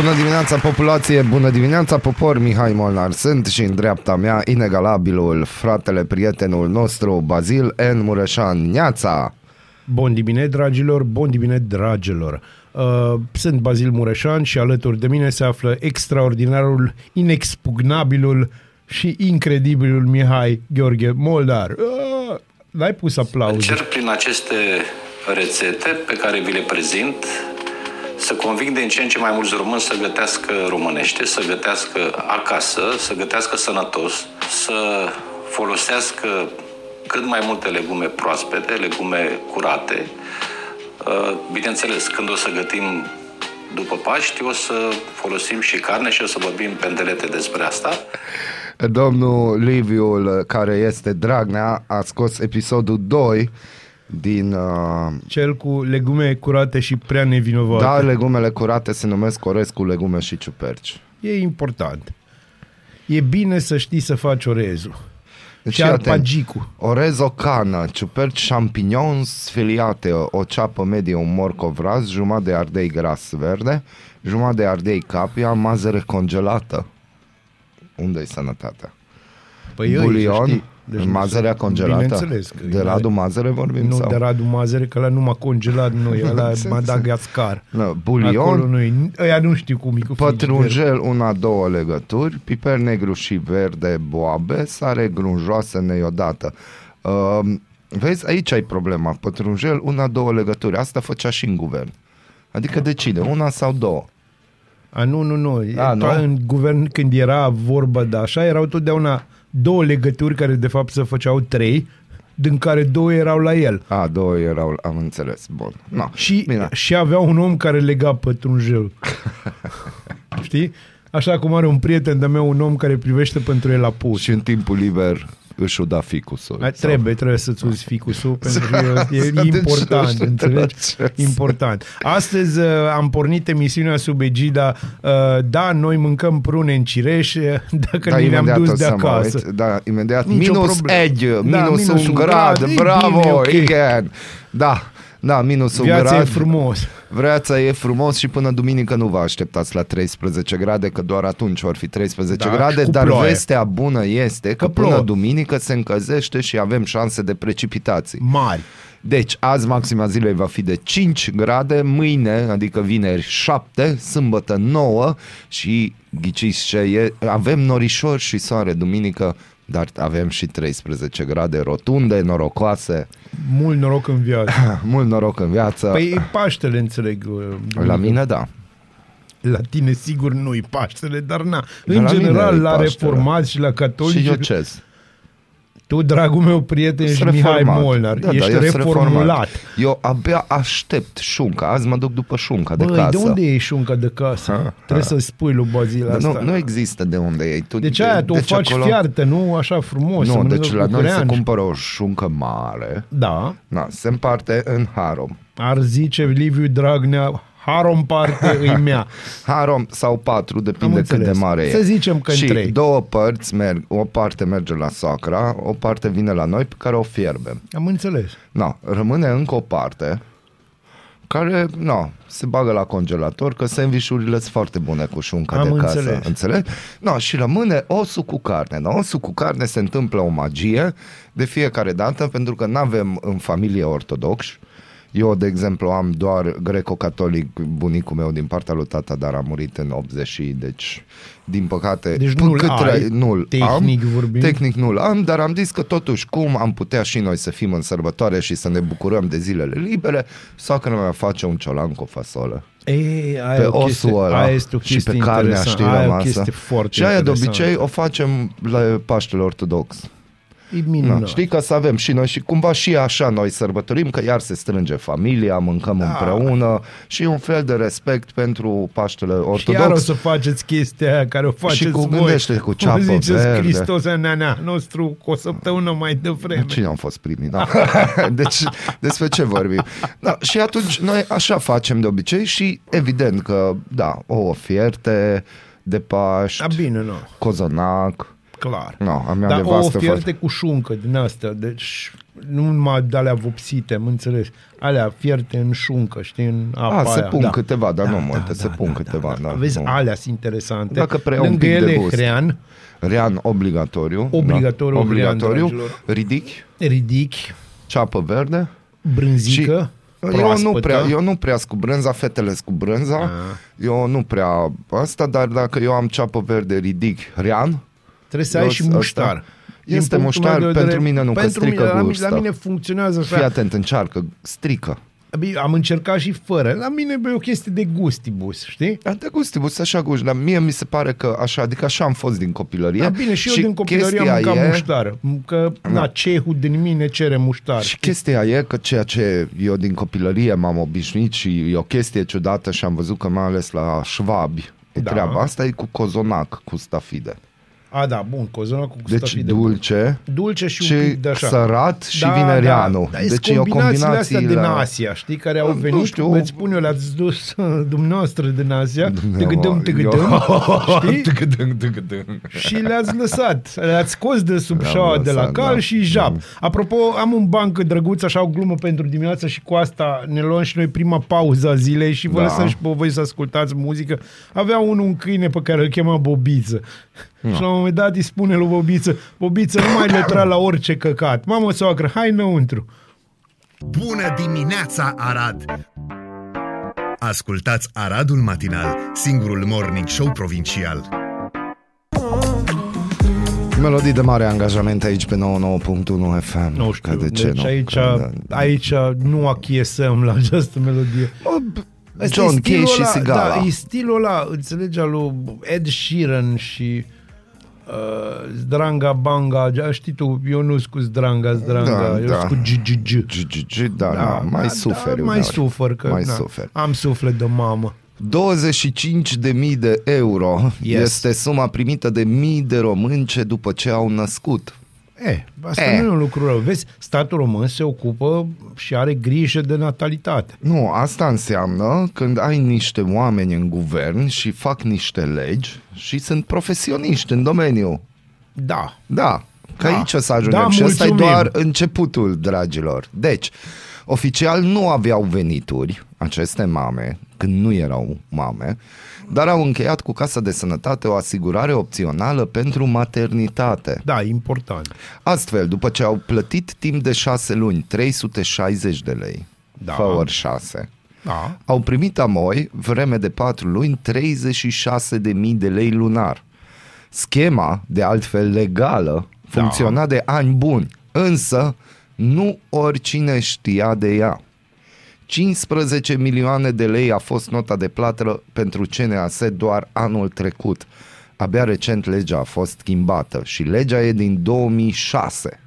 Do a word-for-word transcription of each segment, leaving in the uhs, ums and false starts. Bună dimineața, populație! Bună dimineața, popor! Mihai Molnar sunt și în dreapta mea inegalabilul, fratele, prietenul nostru, Bazil N. Mureșan. Neața! Bun dimine, dragilor! Bun dimine, dragilor! Sunt Bazil Mureșan și alături de mine se află extraordinarul, inexpugnabilul și incredibilul Mihai Gheorghe Molnar. N-ai pus aplauze. Încerc prin aceste rețete pe care vi le prezint să conving din ce în ce mai mulți români să gătească românește, să gătească acasă, să gătească sănătos, să folosească cât mai multe legume proaspete, legume curate. Bineînțeles, când o să gătim după Paști, o să folosim și carne și o să vorbim pendelete despre asta. Domnul Liviu, care este Dragnea, a scos episodul doi din uh... cel cu legume curate și prea nevinovate. Da, legumele curate se numesc orez cu legume și ciuperci. E important. E bine să știi să faci orezul. Deci, și arpagicul. Orez o cană, ciuperci champignon sfiliate, o ceapă medie, un morcov ras, jumătate de ardei gras verde, jumătate de ardei capia, mazăre congelată. Unde-i sănătatea? Păi bulion. Deci mazărea congelată. De Radu Mazăre vorbim? Nu, sau? De Radu Mazăre, că ăla nu m-a congelat noi, ăla Madagascar. No, bulion. Ăia nu știu cum e cu pătrunjel, una, două legături, piper negru și verde, boabe, sare grunjoasă neiodată. Uh, vezi, aici ai problema. Pătrunjel, una, două legături. Asta făcea și în guvern. Adică decide, una sau două. A, nu, nu, nu. A, nu? În guvern, când era vorba de așa, erau totdeauna două legături care de fapt se făceau trei, din care două erau la el. A, două erau, am înțeles, bun. No, și, și avea un om care lega pătrunjelul. Știi? Așa cum are un prieten de-a meu, un om care privește pentru el apus. Și în timpul liber își uda ficusul. A, trebuie, trebuie să-ți uzi ficusul, pentru că e, e important, înțelegi? Important. Astăzi uh, am pornit emisiunea sub egida uh, da, noi mâncăm prune în cireș, dacă da, nu ne-am dus de acasă. Uit, da, imediat. Nici minus egi, minus, da, minus un, un grad, grad. Bravo, bine, okay. Igen. Da. Da, minus un grad. Viața e frumos. Viața e frumos și până duminică nu vă așteptați la treisprezece grade, că doar atunci vor fi treisprezece da, grade, dar ploaie. Vestea bună este că, că până duminică se încălzește și avem șanse de precipitații mari. Deci, azi maxima zilei va fi de cinci grade, mâine, adică vineri, șapte, sâmbătă nouă și ghiciți ce e, avem norișor și soare duminică. Dar avem și treisprezece grade rotunde, norocoase. Mult noroc în viață. Mult noroc în viață. Păi Paștele, înțeleg. La mine, da. La tine, sigur, nu-i Paștele, dar na. În la general, la reformați și la catolici. Și eu ce-s? Tu, dragul meu prieten, ești Mihai Molnar. Da, ești da, reformulat. reformulat. Eu abia aștept șunca. Azi mă duc după șunca de Băi, casă. De unde e șunca de casă? Ha, ha. Trebuie să spui lui Bazil asta. Nu, nu există de unde e. Tu, deci aia, tu deci o faci acolo fiartă, nu? Așa frumos. Nu, deci la noi se cumpără o șuncă mare. Da. Na, se împarte în harom. Ar zice Liviu Dragnea, harom parte îi mea. Harom sau patru, depinde cât de mare e. Să zicem că și trei. Două părți merg, o parte merge la soacra, o parte vine la noi pe care o fierbem. Am înțeles. No, rămâne încă o parte care, no, se bagă la congelator, că sandvișurile sunt foarte bune cu șunca Am de casă. Înțeles. Înțeleg? No, și rămâne osul cu carne. No, osul cu carne se întâmplă o magie de fiecare dată, pentru că n-avem în familie ortodoxi. Eu, de exemplu, am doar greco-catolic, bunicul meu din partea lui tata, dar a murit în optzeci, deci, din păcate, deci nu-l ai, nu-l tehnic am, vorbim. Tehnic nu-l am, dar am zis că totuși cum am putea și noi să fim în sărbătoare și să ne bucurăm de zilele libere, sau că ne mai face un ciolan cu fasolă. Ei, aia pe o osul chestie, aia este o și pe carnea știi rămasă. Și aia interesant. De obicei o facem la Paștele Ortodox. Da. Știi că să avem și noi și cumva și așa noi sărbătorim, că iar se strânge familia, mâncăm da. împreună și un fel de respect pentru Paștele Ortodox. Și iar o să faceți chestia aia care o faceți și cu, voi. Și cu ceapă verde. Ziceți Hristos în neanea nostru cu o săptămână mai devreme. Cine am fost primii, da. Deci despre ce vorbim? Da. Și atunci noi așa facem de obicei și evident că, da, o fierte de Paști, da, bine, nu. cozonac. Clar. No, dar o fierte cu șuncă din astea, deci nu numai de alea vopsite, mă înțelegi, alea fierte în șuncă, știi, în apa A, se aia. pun da. câteva, dar da, nu da, multe, da, se da, pun da, câteva. Da, da. Vezi, nu. alea sunt interesante. Dacă prea un pic de gust. Hrean, hrean obligatoriu. Obligatoriu. Da. Obligatoriu. Hrean, ridichi. Ridichi. Ceapă verde. Brânzică. Și Eu nu, prea, eu nu prea cu brânza, fetele cu brânza, A. eu nu prea asta, dar dacă eu am ceapă verde, ridic, hrean, trebuie să eu ai și muștar. Asta. Este muștar, pentru vedere, mine nu, pentru că strică mine, la mine funcționează așa. Fii atent, încearcă, strică. Am încercat și fără. La mine bă, e o chestie de gustibus, știi? De gustibus, așa guști. Dar mie mi se pare că așa, adică așa am fost din copilărie. Da, bine, și, și eu din copilărie am mâncat e... muștar. Că, da, na, cehul din mine cere muștar. Și chestia e că ceea ce eu din copilărie m-am obișnuit și e o chestie ciudată și am văzut că mai ales la șvabi e da. treaba asta, e cu cozonac, cu stafide. A, da, bun, cozonac cu stafide. Deci dulce, dulce și, și un pic de așa. sărat și da, vinerianul. Da, da. Deci e o combinație astea din Asia, știi, care au venit, nu știu, îți spun eu, le-ați dus dumneavoastră din Asia, tăgădăm, tăgădăm, știi? Tăgădăm, tăgădăm. Și le-ați lăsat, le-ați scos de sub șaua de la cal și jab. Apropo, am un banc drăguț, așa o glumă pentru dimineața și cu asta ne luăm și noi prima pauză a zilei și vă lăsăm și pe voi să ascultați muzică. Avea unul un câine pe care îl chema Bobiță. No. Și la un moment dat îi spune lui Bobiță: Bobiță, nu mai lătra la orice căcat. Mamă, soacră, hai înăuntru. Bună dimineața, Arad! Ascultați Aradul Matinal, singurul morning show provincial. Melodii de mare angajament aici pe nouăzeci și nouă punct unu F M. Nu știu, de ce deci nu? Aici, aici nu achiesăm la această melodie. Ob- Asta John Cage și Sigala. Da, e stilul ăla, înțelegi, al lui Ed Sheeran și uh, Zdranga Banga, știi tu, eu nu sunt cu Zdranga, Zdranga, da, eu da. sunt cu G G G. G G G, da, da, da mai da, suferi. Da, mai sufăr, că mai na, suferi. Am suflet de mamă. douăzeci și cinci de mii de euro yes. este suma primită de mii de românce după ce au născut. E, asta e. nu e un lucru rău. Vezi, statul român se ocupă și are grijă de natalitate. Nu, asta înseamnă când ai niște oameni în guvern și fac niște legi și sunt profesioniști în domeniu. Da. Da, că da. aici o să ajungem da, și ăsta e doar începutul, dragilor. Deci, oficial nu aveau venituri aceste mame, când nu erau mame, dar au încheiat cu Casa de Sănătate o asigurare opțională pentru maternitate. Da, important. Astfel, după ce au plătit timp de șase luni trei sute șaizeci de lei, da. fără șase, da. au primit amoi, vreme de patru luni, treizeci și șase de mii de lei lunar. Schema, de altfel legală, funcționa da. de ani buni, însă nu oricine știa de ea. cincisprezece milioane de lei a fost nota de plată pentru C N A S doar anul trecut. Abia recent legea a fost schimbată și legea e din două mii șase.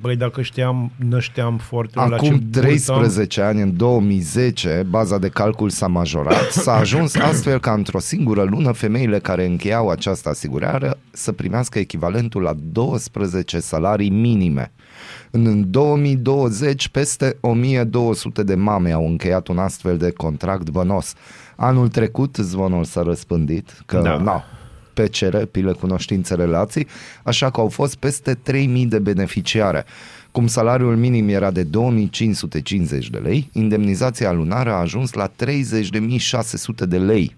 Băi, dacă știam, nășteam foarte... Acum treisprezece ani, în două mii zece, baza de calcul s-a majorat. S-a ajuns astfel ca într-o singură lună femeile care încheiau această asigurare să primească echivalentul la douăsprezece salarii minime. În două mii douăzeci, peste o mie două sute de mame au încheiat un astfel de contract bănos. Anul trecut zvonul s-a răspândit că da. na, P C R, pile cunoștințe relații, așa că au fost peste trei mii de beneficiare. Cum salariul minim era de două mii cinci sute cincizeci de lei, indemnizația lunară a ajuns la treizeci de mii șase sute de lei.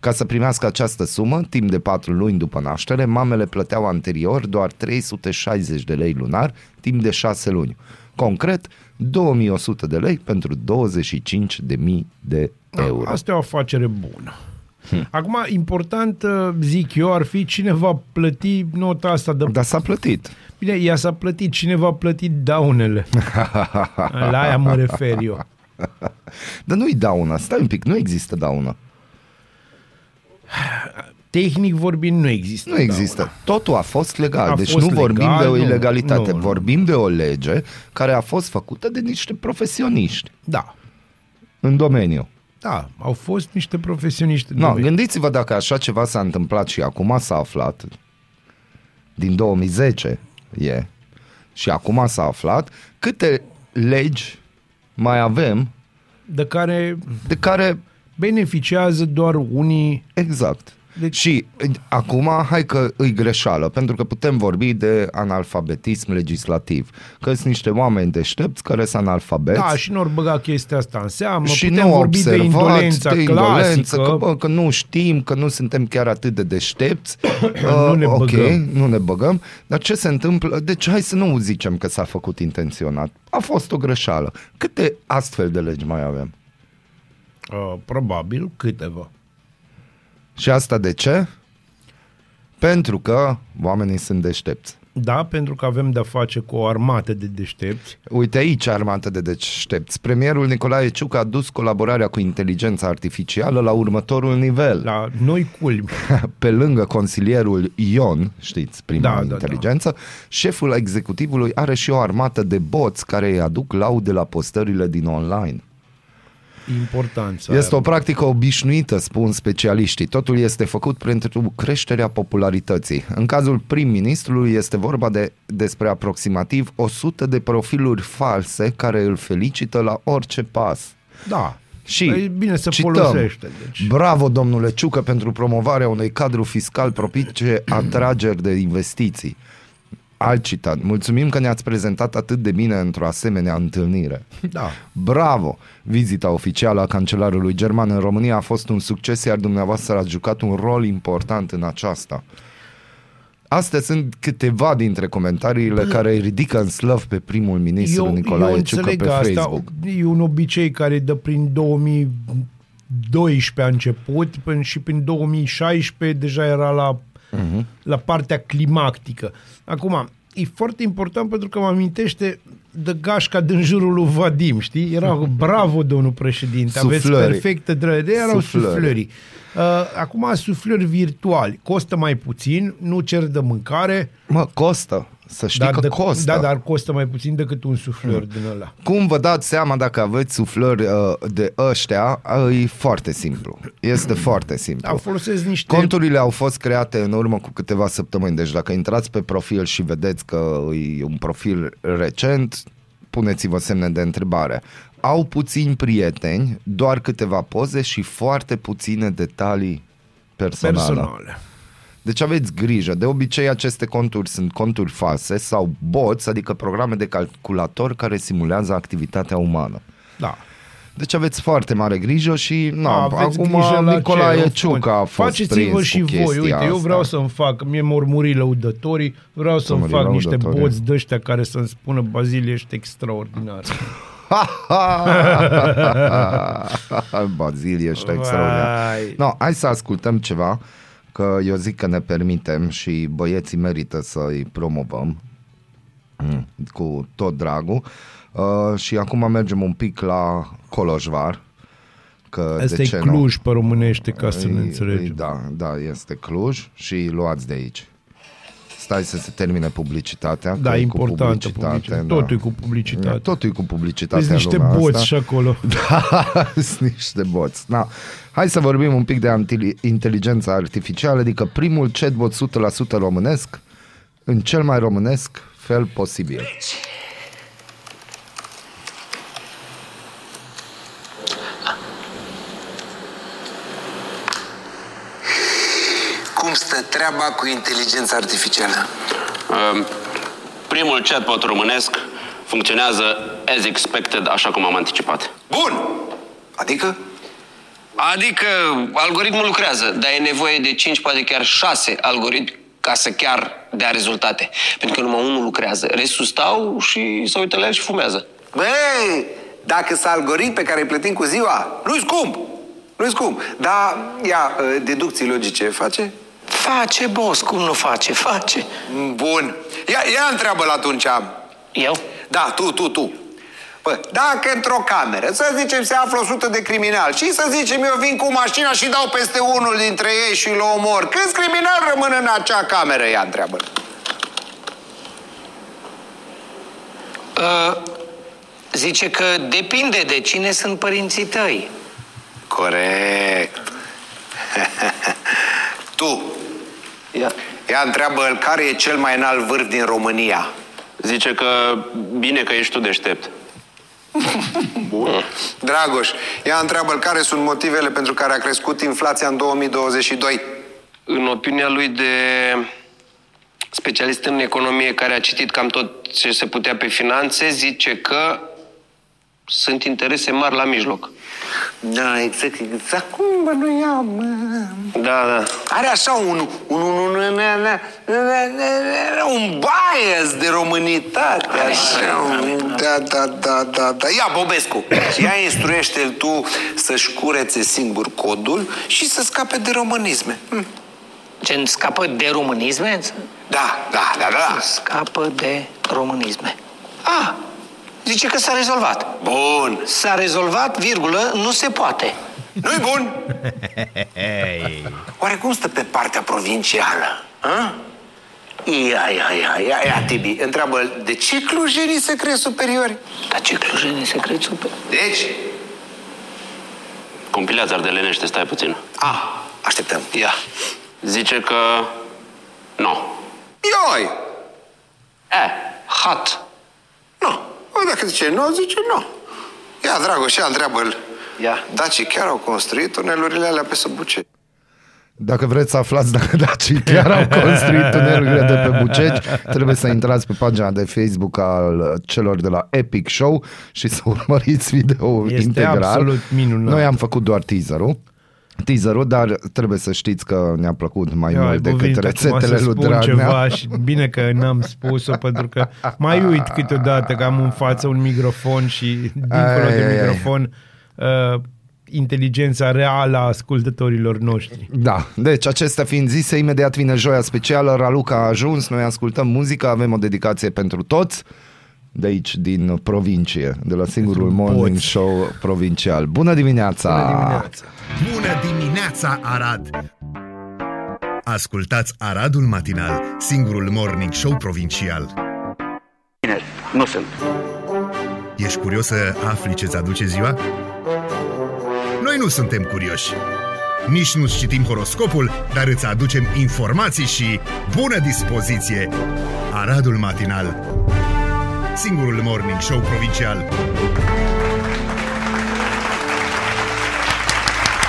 Ca să primească această sumă, timp de patru luni după naștere, mamele plăteau anterior doar trei sute șaizeci de lei lunar, timp de șase luni. Concret, două mii o sută de lei pentru douăzeci și cinci de mii de euro. Asta e o afacere bună. Hmm. Acum, important, zic eu, ar fi cine va plăti nota asta de... Dar s-a plătit. Bine, ea s-a plătit. Cine va plăti daunele? La aia mă refer eu. Dar nu-i dauna, stai un pic, nu există dauna. tehnic vorbind nu există. Nu există. Totul a fost legal. A deci fost nu vorbim legal, de o ilegalitate. Nu, vorbim nu. de o lege care a fost făcută de niște profesioniști. Da. În domeniu. Da, au fost niște profesioniști. No, gândiți-vă dacă așa ceva s-a întâmplat și acum s-a aflat, din două mii zece e, și acum s-a aflat, câte legi mai avem de care, de care beneficiază doar unii. Exact. Deci... Și acum, hai că îi greșeală, pentru că putem vorbi de analfabetism legislativ, că sunt niște oameni deștepți care sunt analfabeți. Da, și nu-or băga chestia asta în seamă. Și putem nu vorbi de indolența de clasică. Că, bă, că nu știm, că nu suntem chiar atât de deștepți. uh, nu ne băgăm. Okay, nu ne băgăm. Dar ce se întâmplă? Deci hai să nu zicem că s-a făcut intenționat. A fost o greșeală. Câte astfel de legi mai avem? Uh, probabil câteva. Și asta de ce? Pentru că oamenii sunt deștepți. Da, pentru că avem de-a face cu o armată de deștepți. Uite aici armată de deștepți. Premierul Nicolae Ciucă a dus colaborarea cu inteligența artificială la următorul nivel. La noi culmi. Pe lângă consilierul Ion, știți, prima da, inteligență, da, da. Șeful executivului are și o armată de boți care îi aduc laude la postările din online. Importanța este o practică obișnuită, spun specialiștii. Totul este făcut pentru creșterea popularității. În cazul prim-ministrului este vorba de, despre aproximativ o sută de profiluri false care îl felicită la orice pas. Da. Și e bine să cităm, folosește. Deci. Bravo, domnule Ciucă, pentru promovarea unui cadru fiscal propice atrageri de investiții. Alt citat. Mulțumim că ne-ați prezentat atât de bine într-o asemenea întâlnire. Da. Bravo! Vizita oficială a cancelarului german în România a fost un succes, iar dumneavoastră ați jucat un rol important în aceasta. Astea sunt câteva dintre comentariile care ridică în slăv pe primul ministru eu, Nicolae eu Ciucă pe asta, Facebook. E un obicei care dă prin două mii doisprezece a început până și prin două mii șaisprezece deja era la Uh-huh. la partea climactică. Acum, e foarte important pentru că mă amintește de gașca din jurul lui Vadim, știi? Erau, bravo, domnul președinte, aveți perfectă dreptate, erau suflării. Uh, acum, suflări virtuali, costă mai puțin, nu cer de mâncare. Mă, costă. Să știi dar că de, costă. Da, dar costă mai puțin decât un suflăr mm. din ăla. Cum vă dați seama dacă aveți suflări uh, de ăștia? Uh, e foarte simplu. Este foarte simplu. Au folosesc niște... Conturile au fost create în urmă cu câteva săptămâni. Deci dacă intrați pe profil și vedeți că e un profil recent, puneți-vă semne de întrebare. Au puțini prieteni, doar câteva poze și foarte puține detalii personale. personale. Deci aveți grijă, de obicei aceste conturi sunt conturi false sau bots, adică programe de calculator care simulează activitatea umană. Da. Deci aveți foarte mare grijă și na, acum Nicolae Ciucă a fost Faceți-vă prins și voi, uite, asta. Eu vreau să-mi fac, mie m-or muri lăudătorii, vreau să-mi Mări fac lăudătorii. niște boți de-ăștia care să-mi spună Bazil, ești extraordinar. Bazil, ești extraordinar. No, hai să ascultăm ceva. Că eu zic că ne permitem și băieții merită să-i promovăm cu tot dragul. Uh, și acum mergem un pic la Coloșvar. Că asta e Cluj nu? Pe românește, ca să e, ne înțelegem. Da, da, este Cluj și luați de aici. Stai să se termine publicitatea. Da, e importantă publicitatea. Publicitate. Da. Totul e cu publicitatea. Totul e cu publicitatea. Sunt niște boți asta. Și acolo. Da, sunt niște boți. Da. Hai să vorbim un pic de inteligența artificială, adică primul chatbot o sută la sută românesc, în cel mai românesc fel posibil. Cum stă treaba cu inteligența artificială? Uh, primul chatbot românesc funcționează as expected, așa cum am anticipat. Bun! Adică? Adică algoritmul lucrează, dar e nevoie de cinci, poate chiar șase algoritmi ca să chiar dea rezultate. Pentru că numai unul lucrează. Restul stau și se uită la el și fumează. Băi, dacă s-a algoritm pe care îi plătim cu ziua, nu-i scump! Nu-i scump! Dar, ia, deducții logice face? Face, boss, cum nu face? Face! Bun. Ia, ia întreabă-l atunci. Eu? Da, tu, tu, tu. Păi, dacă într-o cameră, să zicem, se află o sută de criminali și să zicem, eu vin cu mașina și dau peste unul dintre ei și îl omor, câți criminali rămân în acea cameră, ea întreabă? Uh, zice că depinde de cine sunt părinții tăi. Corect. Tu. Ia. Ea întreabă care e cel mai înalt vârf din România. Zice că bine că ești tu deștept. Bun. Dragoș, ea întreabă care sunt motivele pentru care a crescut inflația în două mii douăzeci și doi. În opinia lui de specialist în economie care a citit cam tot ce se putea pe finanțe, zice că sunt interese mari la mijloc. Da, exact, exact cum bănuiam. Da, da. Are așa un un, un, un, un, un bias de românitate, așa. Da, da, da, da, da. Ia, Bobescu, ia instruiește-l tu să-și curețe singur codul și să scape de românisme. Hm. Ce scapă de românisme? Da, da, da, da. Scapă de românisme. Ah! Zice că s-a rezolvat. Bun. S-a rezolvat, virgulă, nu se poate. Nu-i bun. Oare cum stă pe partea provincială? A? Ia, ia, ia, ia, ia, Tibi, întreabă de ce clujenii se cred superiori? Dar ce clujenii se cred superiori? Deci? Compilează ardelenește, stai puțin. A, așteptăm. Ia. Zice că... Nu. Ioi! E, hat. Nu. Bă, dacă zice nu, zice nu. Ia, Dragoș, ia, întreabă-l. Dacii chiar au construit tunelurile alea pe sub Bucegi. Dacă vreți să aflați dacă dacii chiar au construit tunelurile de pe Bucegi, trebuie să intrați pe pagina de Facebook al celor de la Epic Show și să urmăriți video-ul integral. Este absolut minunat. Noi am făcut doar teaser-ul. Teaserul, dar trebuie să știți că ne-a plăcut mai Ia, mult decât rețetele lui Dragnea. Și bine că n-am spus-o, pentru că mai uit câteodată că am în față un microfon și dincolo ai, de ai, microfon uh, inteligența reală a ascultătorilor noștri. Da, deci acestea fiind zise, imediat vine Joia Specială, Raluca a ajuns, noi ascultăm muzică, avem o dedicație pentru toți. De aici, din provincie, de la singurul morning show provincial. Bună dimineața! Bună dimineața! Bună dimineața, Arad! Ascultați Aradul Matinal, singurul morning show provincial. Bine, nu sunt. Ești curios să afli ce-ți aduce ziua? Noi nu suntem curioși. Nici nu citim horoscopul, dar îți aducem informații și bună dispoziție! Aradul Matinal, singurul morning show provincial.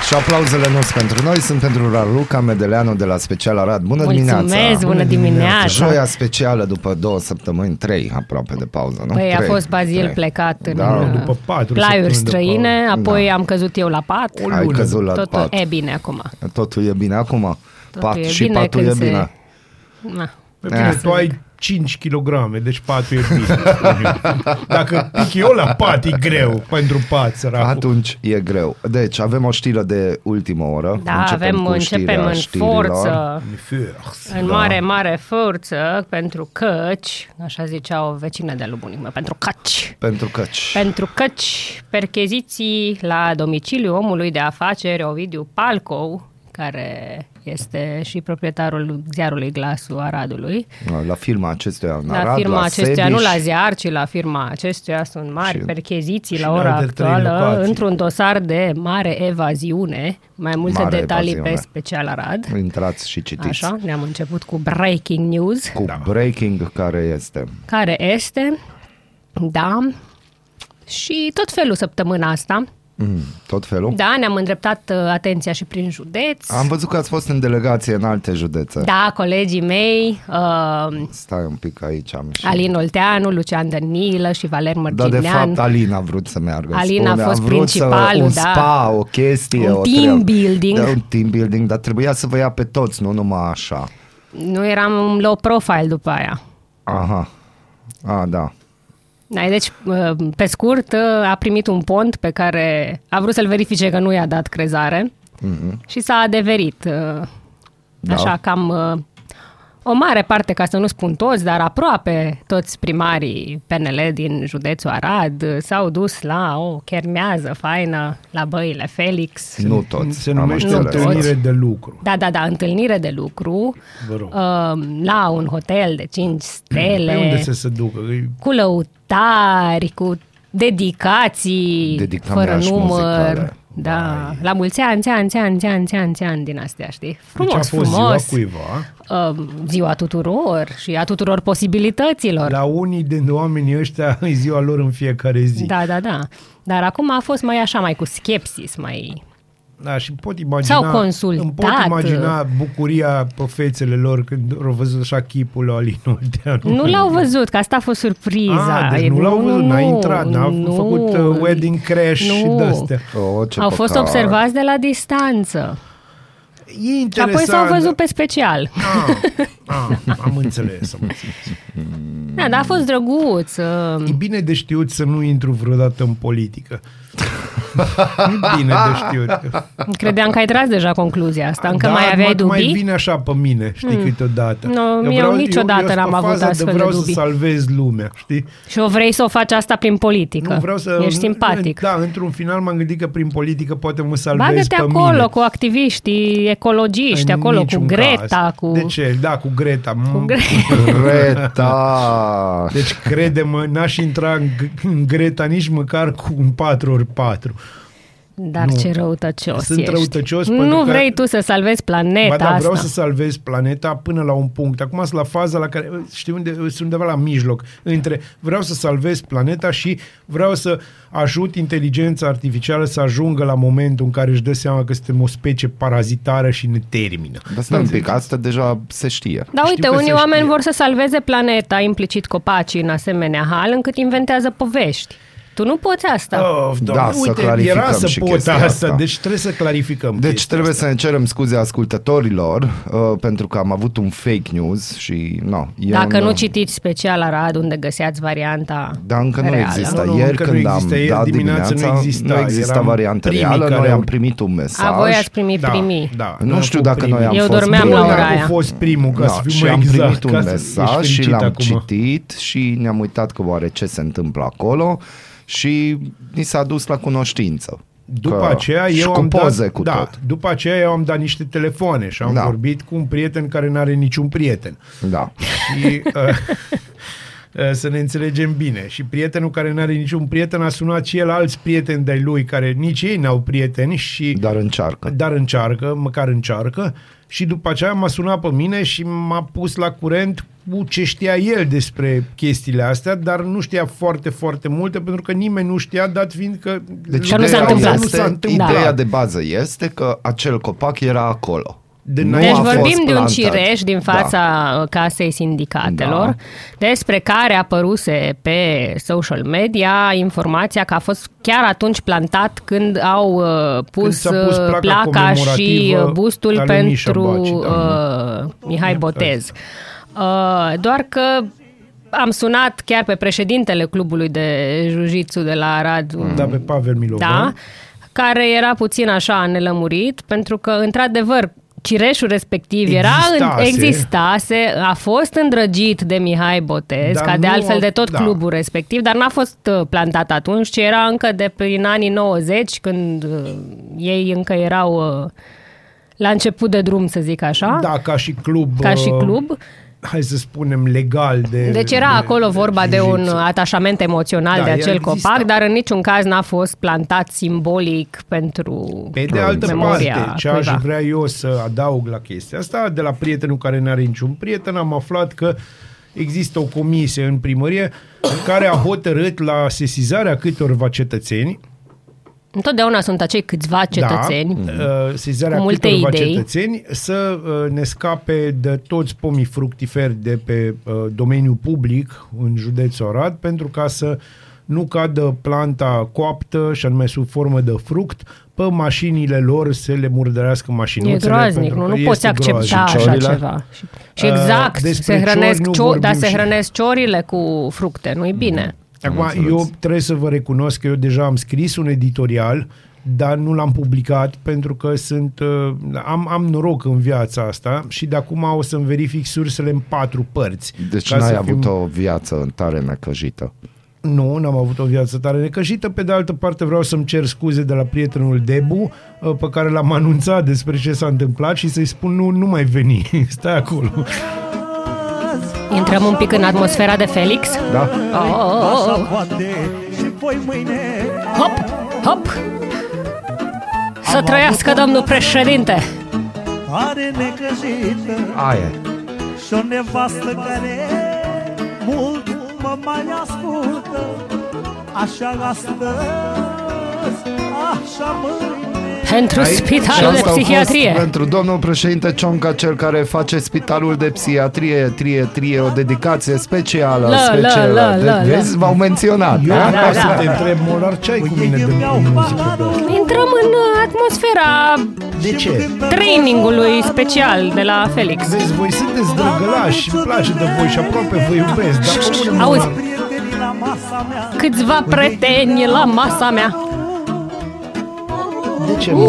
Și aplauzele noastre pentru noi sunt pentru Raluca Medeleanu de la Special Arad. Bună Mulțumesc, dimineața! Mulțumesc, bună dimineața! Joia specială după două săptămâni, trei aproape de pauză, nu? Păi trei, a fost Bazil trei. plecat în da, după patru plaiuri străine, apoi da. am căzut eu la pat. O lună. Ai căzut la Totul pat. Totul e bine acum. Totul e bine acum? Totul pat e și bine patul e bine. Se... Bine, tu ai... cinci kilograme, deci patul e bine. Dacă pic eu la pat, e greu pentru pat, săracu. Atunci e greu. Deci avem o știre de ultimă oră. Da, începem, avem, începem în forță, în da. mare, mare forță, pentru căci, așa zicea o vecină de-a lui bunic, pentru căci. Pentru căci. Pentru căci, percheziții la domiciliu omului de afaceri, Ovidiu Palcou, care este și proprietarul ziarului Glasul Aradului. La firma acestuia în Arad, la firma la acestuia, Sebiș. Nu la ziar, ci la firma acestuia sunt mari și, percheziții și la ora actuală într-un dosar de mare evaziune. Mai multe mare detalii evaziune. Pe Special Arad. Intrați și citiți. Așa, ne-am început cu breaking news. Cu da. breaking care este. Care este, da, și tot felul săptămâna asta. Tot felul. Da, ne-am îndreptat atenția și prin județ. Am văzut că ați fost în delegație în alte județe. Da, colegii mei. Uh, Stai un pic aici. Am și... Alin Olteanu, Lucian Danilă și Valer Mărginian. Da, de fapt, Alin a vrut să meargă. Alin a fost principalul, da. Un spa, da. o chestie. Un o team tre... building. Da, un team building, dar trebuia să vă ia pe toți, nu numai așa. Nu eram low profile după aia. Aha, a, da. Deci, pe scurt, a primit un pont pe care a vrut să-l verifice că nu i-a dat crezare mm-hmm. și s-a adeverit. Da. Așa, cam O mare parte, ca să nu spun toți, dar aproape toți primarii P N L din județul Arad s-au dus la o chermează faină la Băile Felix. Nu toți. Se numește întâlnire de lucru. Da, da, da, întâlnire de lucru la un hotel de cinci stele. Pe unde se se ducă? Cu lăutari, cu dedicații, Dedicam fără număr. Da, Ai. la mulți ani, ani, ani, ani, ani, ani din astea, știi? Frumos, deci a fost frumos. Ziua cuiva. Ziua tuturor și a tuturor posibilităților. La unii din oamenii ăștia e ziua lor în fiecare zi. Da, da, da. Dar acum a fost mai așa, mai cu skepsis, mai... Da, și pot imagina, s-au consultat. Îmi pot imagina bucuria pe fețele lor când au văzut așa chipul lui Alin Olteanu. Nu l-au văzut, că asta a fost surpriza. A, deci nu, nu l-au văzut, n-a intrat, n-a nu, făcut uh, wedding crash nu. și de-astea. Oh, au fost observați de la distanță. E interesant. Apoi s-au văzut pe special. Ah, ah, am înțeles, am înțeles. Da, dar a fost drăguț. E bine de știut să nu intru vreodată în politică. E bine de știut. Credeam că ai tras deja concluzia asta, încă da, mai aveai dubii? Mai bine așa pe mine, știi, mm. câteodată. No, eu, eu niciodată n-am avut astfel de dubii. Vreau să salvez lumea, știi? Și o vrei să o faci asta prin politică. Nu, vreau să, ești simpatic. Da, într-un final m-am gândit că prin politică poate mă salvez pe mine. Bagă-te acolo cu activiștii ecologiști, în acolo cu Greta. Cu... De ce? Da, cu Greta. Cu Greta. Deci, crede-mă, n-aș intra în Greta nici măcar cu un patru ori patru. Dar nu. Ce răutăcios Sunt ești. Răutăcios nu vrei că... tu să salvezi planeta asta. Ba da, vreau asta. să salvez planeta până la un punct. Acum sunt la faza la care, știi unde, sunt undeva la mijloc. Între vreau să salvez planeta și vreau să ajut inteligența artificială să ajungă la momentul în care își dă seama că suntem o specie parazitară și ne termină. Dar stai un pic, asta deja se știe. Dar uite, unii oameni știe. vor să salveze planeta, implicit copacii în asemenea hal, încât inventează povești. Tu nu poți asta. Oh, da, uite, să clarificăm era să și chestia asta. asta. Deci trebuie să clarificăm. Deci trebuie asta. să ne cerem scuze ascultătorilor uh, pentru că am avut un fake news și no, Dacă un, nu citiți Special Arad unde găseați varianta Da, încă reală. nu există. Nu, nu, Ieri când am dat dimineața nu exista, nu exista varianta reală. Noi am primit un mesaj. A, voi ați primit da, primii. Da, nu știu dacă primii. noi am Eu fost primii. Eu dormeam la ora fost primul, ca da, să fiu mai exact. Și am primit un mesaj și l-am citit și ne-am uitat că oare ce se întâmplă acolo. Și ni s-a dus la cunoștință. După aceea, eu am dat, cu da, tot. după aceea eu am dat niște telefoane și am da. vorbit cu un prieten care n-are niciun prieten. Da. Și, uh, să ne înțelegem bine. Și prietenul care n-are niciun prieten a sunat și el alți prieteni de-ai lui care nici ei n-au prieteni și... Dar încearcă. Dar încearcă, măcar încearcă. Și după aceea m-a sunat pe mine și m-a pus la curent cu ce știa el despre chestiile astea, dar nu știa foarte, foarte multe, pentru că nimeni nu știa, dat fiind că... Deci nu s-a întâmplat. Este, nu s-a întâmplat. Ideea de bază este că acel copac era acolo. De deci vorbim de un cireș din fața da. casei sindicatelor, da. despre care apăruse pe social media informația că a fost chiar atunci plantat când au uh, pus, când pus placa, placa și bustul pentru Baci, uh, Mihai Botez. Uh, doar că am sunat chiar pe președintele clubului de jiu-jitsu de la Arad. Da, pe Pavel Milovan. Da, care era puțin așa nelămurit, pentru că, într-adevăr, cireșul respectiv existase. era existase, a fost îndrăgit de Mihai Botez, dar ca de altfel de tot da. clubul respectiv, dar n-a fost plantat atunci, ci era încă de prin anii nouăzeci, când uh, ei încă erau uh, la început de drum, să zic așa. Da, ca și club. Ca și club. Uh, hai să spunem, legal de... Deci era de, acolo vorba de, de un atașament emoțional da, de acel copac, dar în niciun caz n-a fost plantat simbolic pentru Pe de altă parte, ce aș vrea eu să adaug la chestia asta, de la prietenul care n-are niciun prieten, am aflat că există o comisie în primărie care a hotărât la sesizarea câtorva cetățeni. Întotdeauna sunt acei câțiva cetățeni da, uh, sesizarea cu multe câtorva idei. cetățeni să uh, ne scape de toți pomii fructiferi de pe uh, domeniul public în județul Arad, pentru ca să nu cadă planta coaptă, și anume sub formă de fruct, pe mașinile lor să le murdărească mașinuțele. E groaznic, nu, nu poți accepta groaznic. așa ceva. Și, și exact, uh, se hrănesc cio- dar se hrănesc ciorile cu fructe, nu-i bine. Mm. Acum, eu trebuie să vă recunosc că eu deja am scris un editorial dar nu l-am publicat pentru că sunt, am, am noroc în viața asta și de acum o să-mi verific sursele în patru părți. Deci n-ai avut fim... o viață tare necăjită. Nu, n-am avut o viață tare necăjită. Pe de altă parte vreau să-mi cer scuze de la prietenul Debu, pe care l-am anunțat despre ce s-a întâmplat și să-i spun nu, nu mai veni, stai acolo. Intrăm un pic în atmosfera de Felix. Da. Oh, oh, oh. Hop, hop. Să trăiască domnul președinte. Aia e. Și o nevastă care mult mă mai ascultă. Așa astăzi, așa mâine. Pentru spitalul de psihiatrie. Pentru domnul președinte Ciucă, cel care face spitalul de psihiatrie, trie, trie, o dedicație specială. La, specială la, la, la, de, vezi, v-au menționat. Eu da? vreau da, să da. te întreb, Molnar, ce ai cu mine de muzică? Intrăm în atmosfera de ce? Trainingului special de la Felix. Vezi, voi sunteți drăgălași, îmi place de voi și aproape vă iubesc. Dar auzi, câțiva prieteni la masa mea. De ce, uh,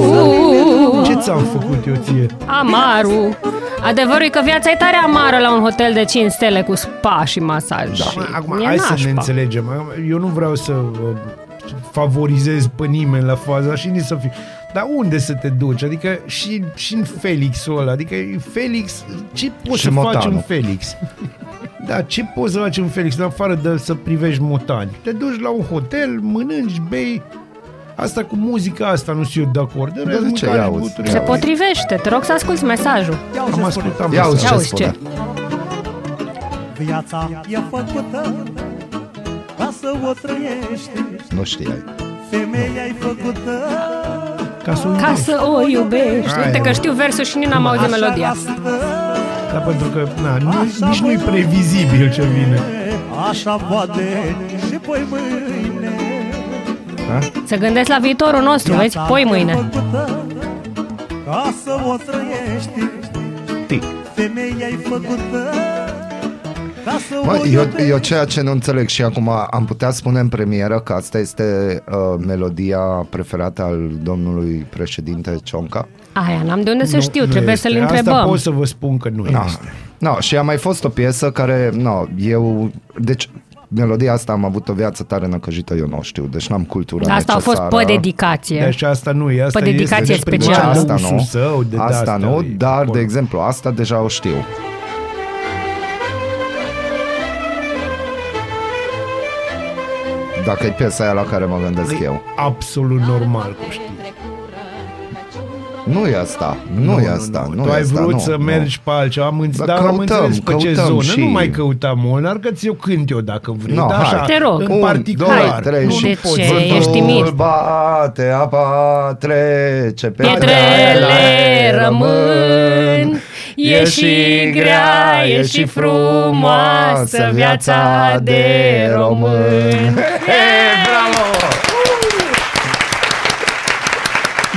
ce ți-am făcut eu ție? Amaru. Adevărul e că viața e tare amară la un hotel de cinci stele cu spa și masaj. Da. Acum, hai nașpa. să ne înțelegem. Eu nu vreau să favorizez pe nimeni la faza și nici să fiu. Dar unde să te duci? Adică și, și în Felixul ăla. Adică Felix, ce poți și să Motanu. faci în Felix? Da, ce poți să faci în Felix, în afară de să privești Motani? Te duci la un hotel, mănânci, bei... Asta cu muzica asta nu sunt eu de acord. De, de ce auzi? Se potrivește, te rog să asculți mesajul. Am ascultat mesajul. Ia auzi ce. Viața e făcută ca să o trăiești. Nu știai. Femeia e făcută ca să o iubești. Ca să o iubești. Uite că știu versul și nici n-am auzit melodia. Da, pentru că na, nu, nici nu-i previzibil ce vine. Așa poate și poi mâine. Da? Să gândesc la viitorul nostru, vezi? Poi mâine. Ca să o trăiești. Tic. Femeia-i făcută. Mă, eu, eu ceea ce nu înțeleg și acum am putea spune în premieră că asta este uh, melodia preferată al domnului președinte Ciucă? Aia, n-am de unde să știu, nu trebuie este. să-l întrebăm. Asta pot să vă spun că nu no. este. No, și a mai fost o piesă care, no, eu... Deci, melodia asta am avut o viață tare năcăjită, eu nu știu, deci n-am cultura asta necesară. Asta a fost pe dedicație. Deci asta nu e, asta pe dedicație este specială. Asta nu, său, de asta asta nu dar acolo. De exemplu, asta deja o știu. Dacă e piesa aia la care mă gândesc e eu. Absolut normal că știu. Nu e asta, nu, nu e asta. Nu, nu. Nu tu ai vrut asta, să nu, mergi nu. pe altceva, am, înț- dar căutăm, am înțeles pe ce zonă. Și... Nu mai căutam, Molnar, că ți-o cânt eu dacă vrei. No, da, hai, așa, te rog. În un, particular. Doi, trei, nu de poți. ce? Vântul ești timid. Bate, apa trece, pietrele rămân. E și grea, e și frumoasă viața de român. Hei, bravo!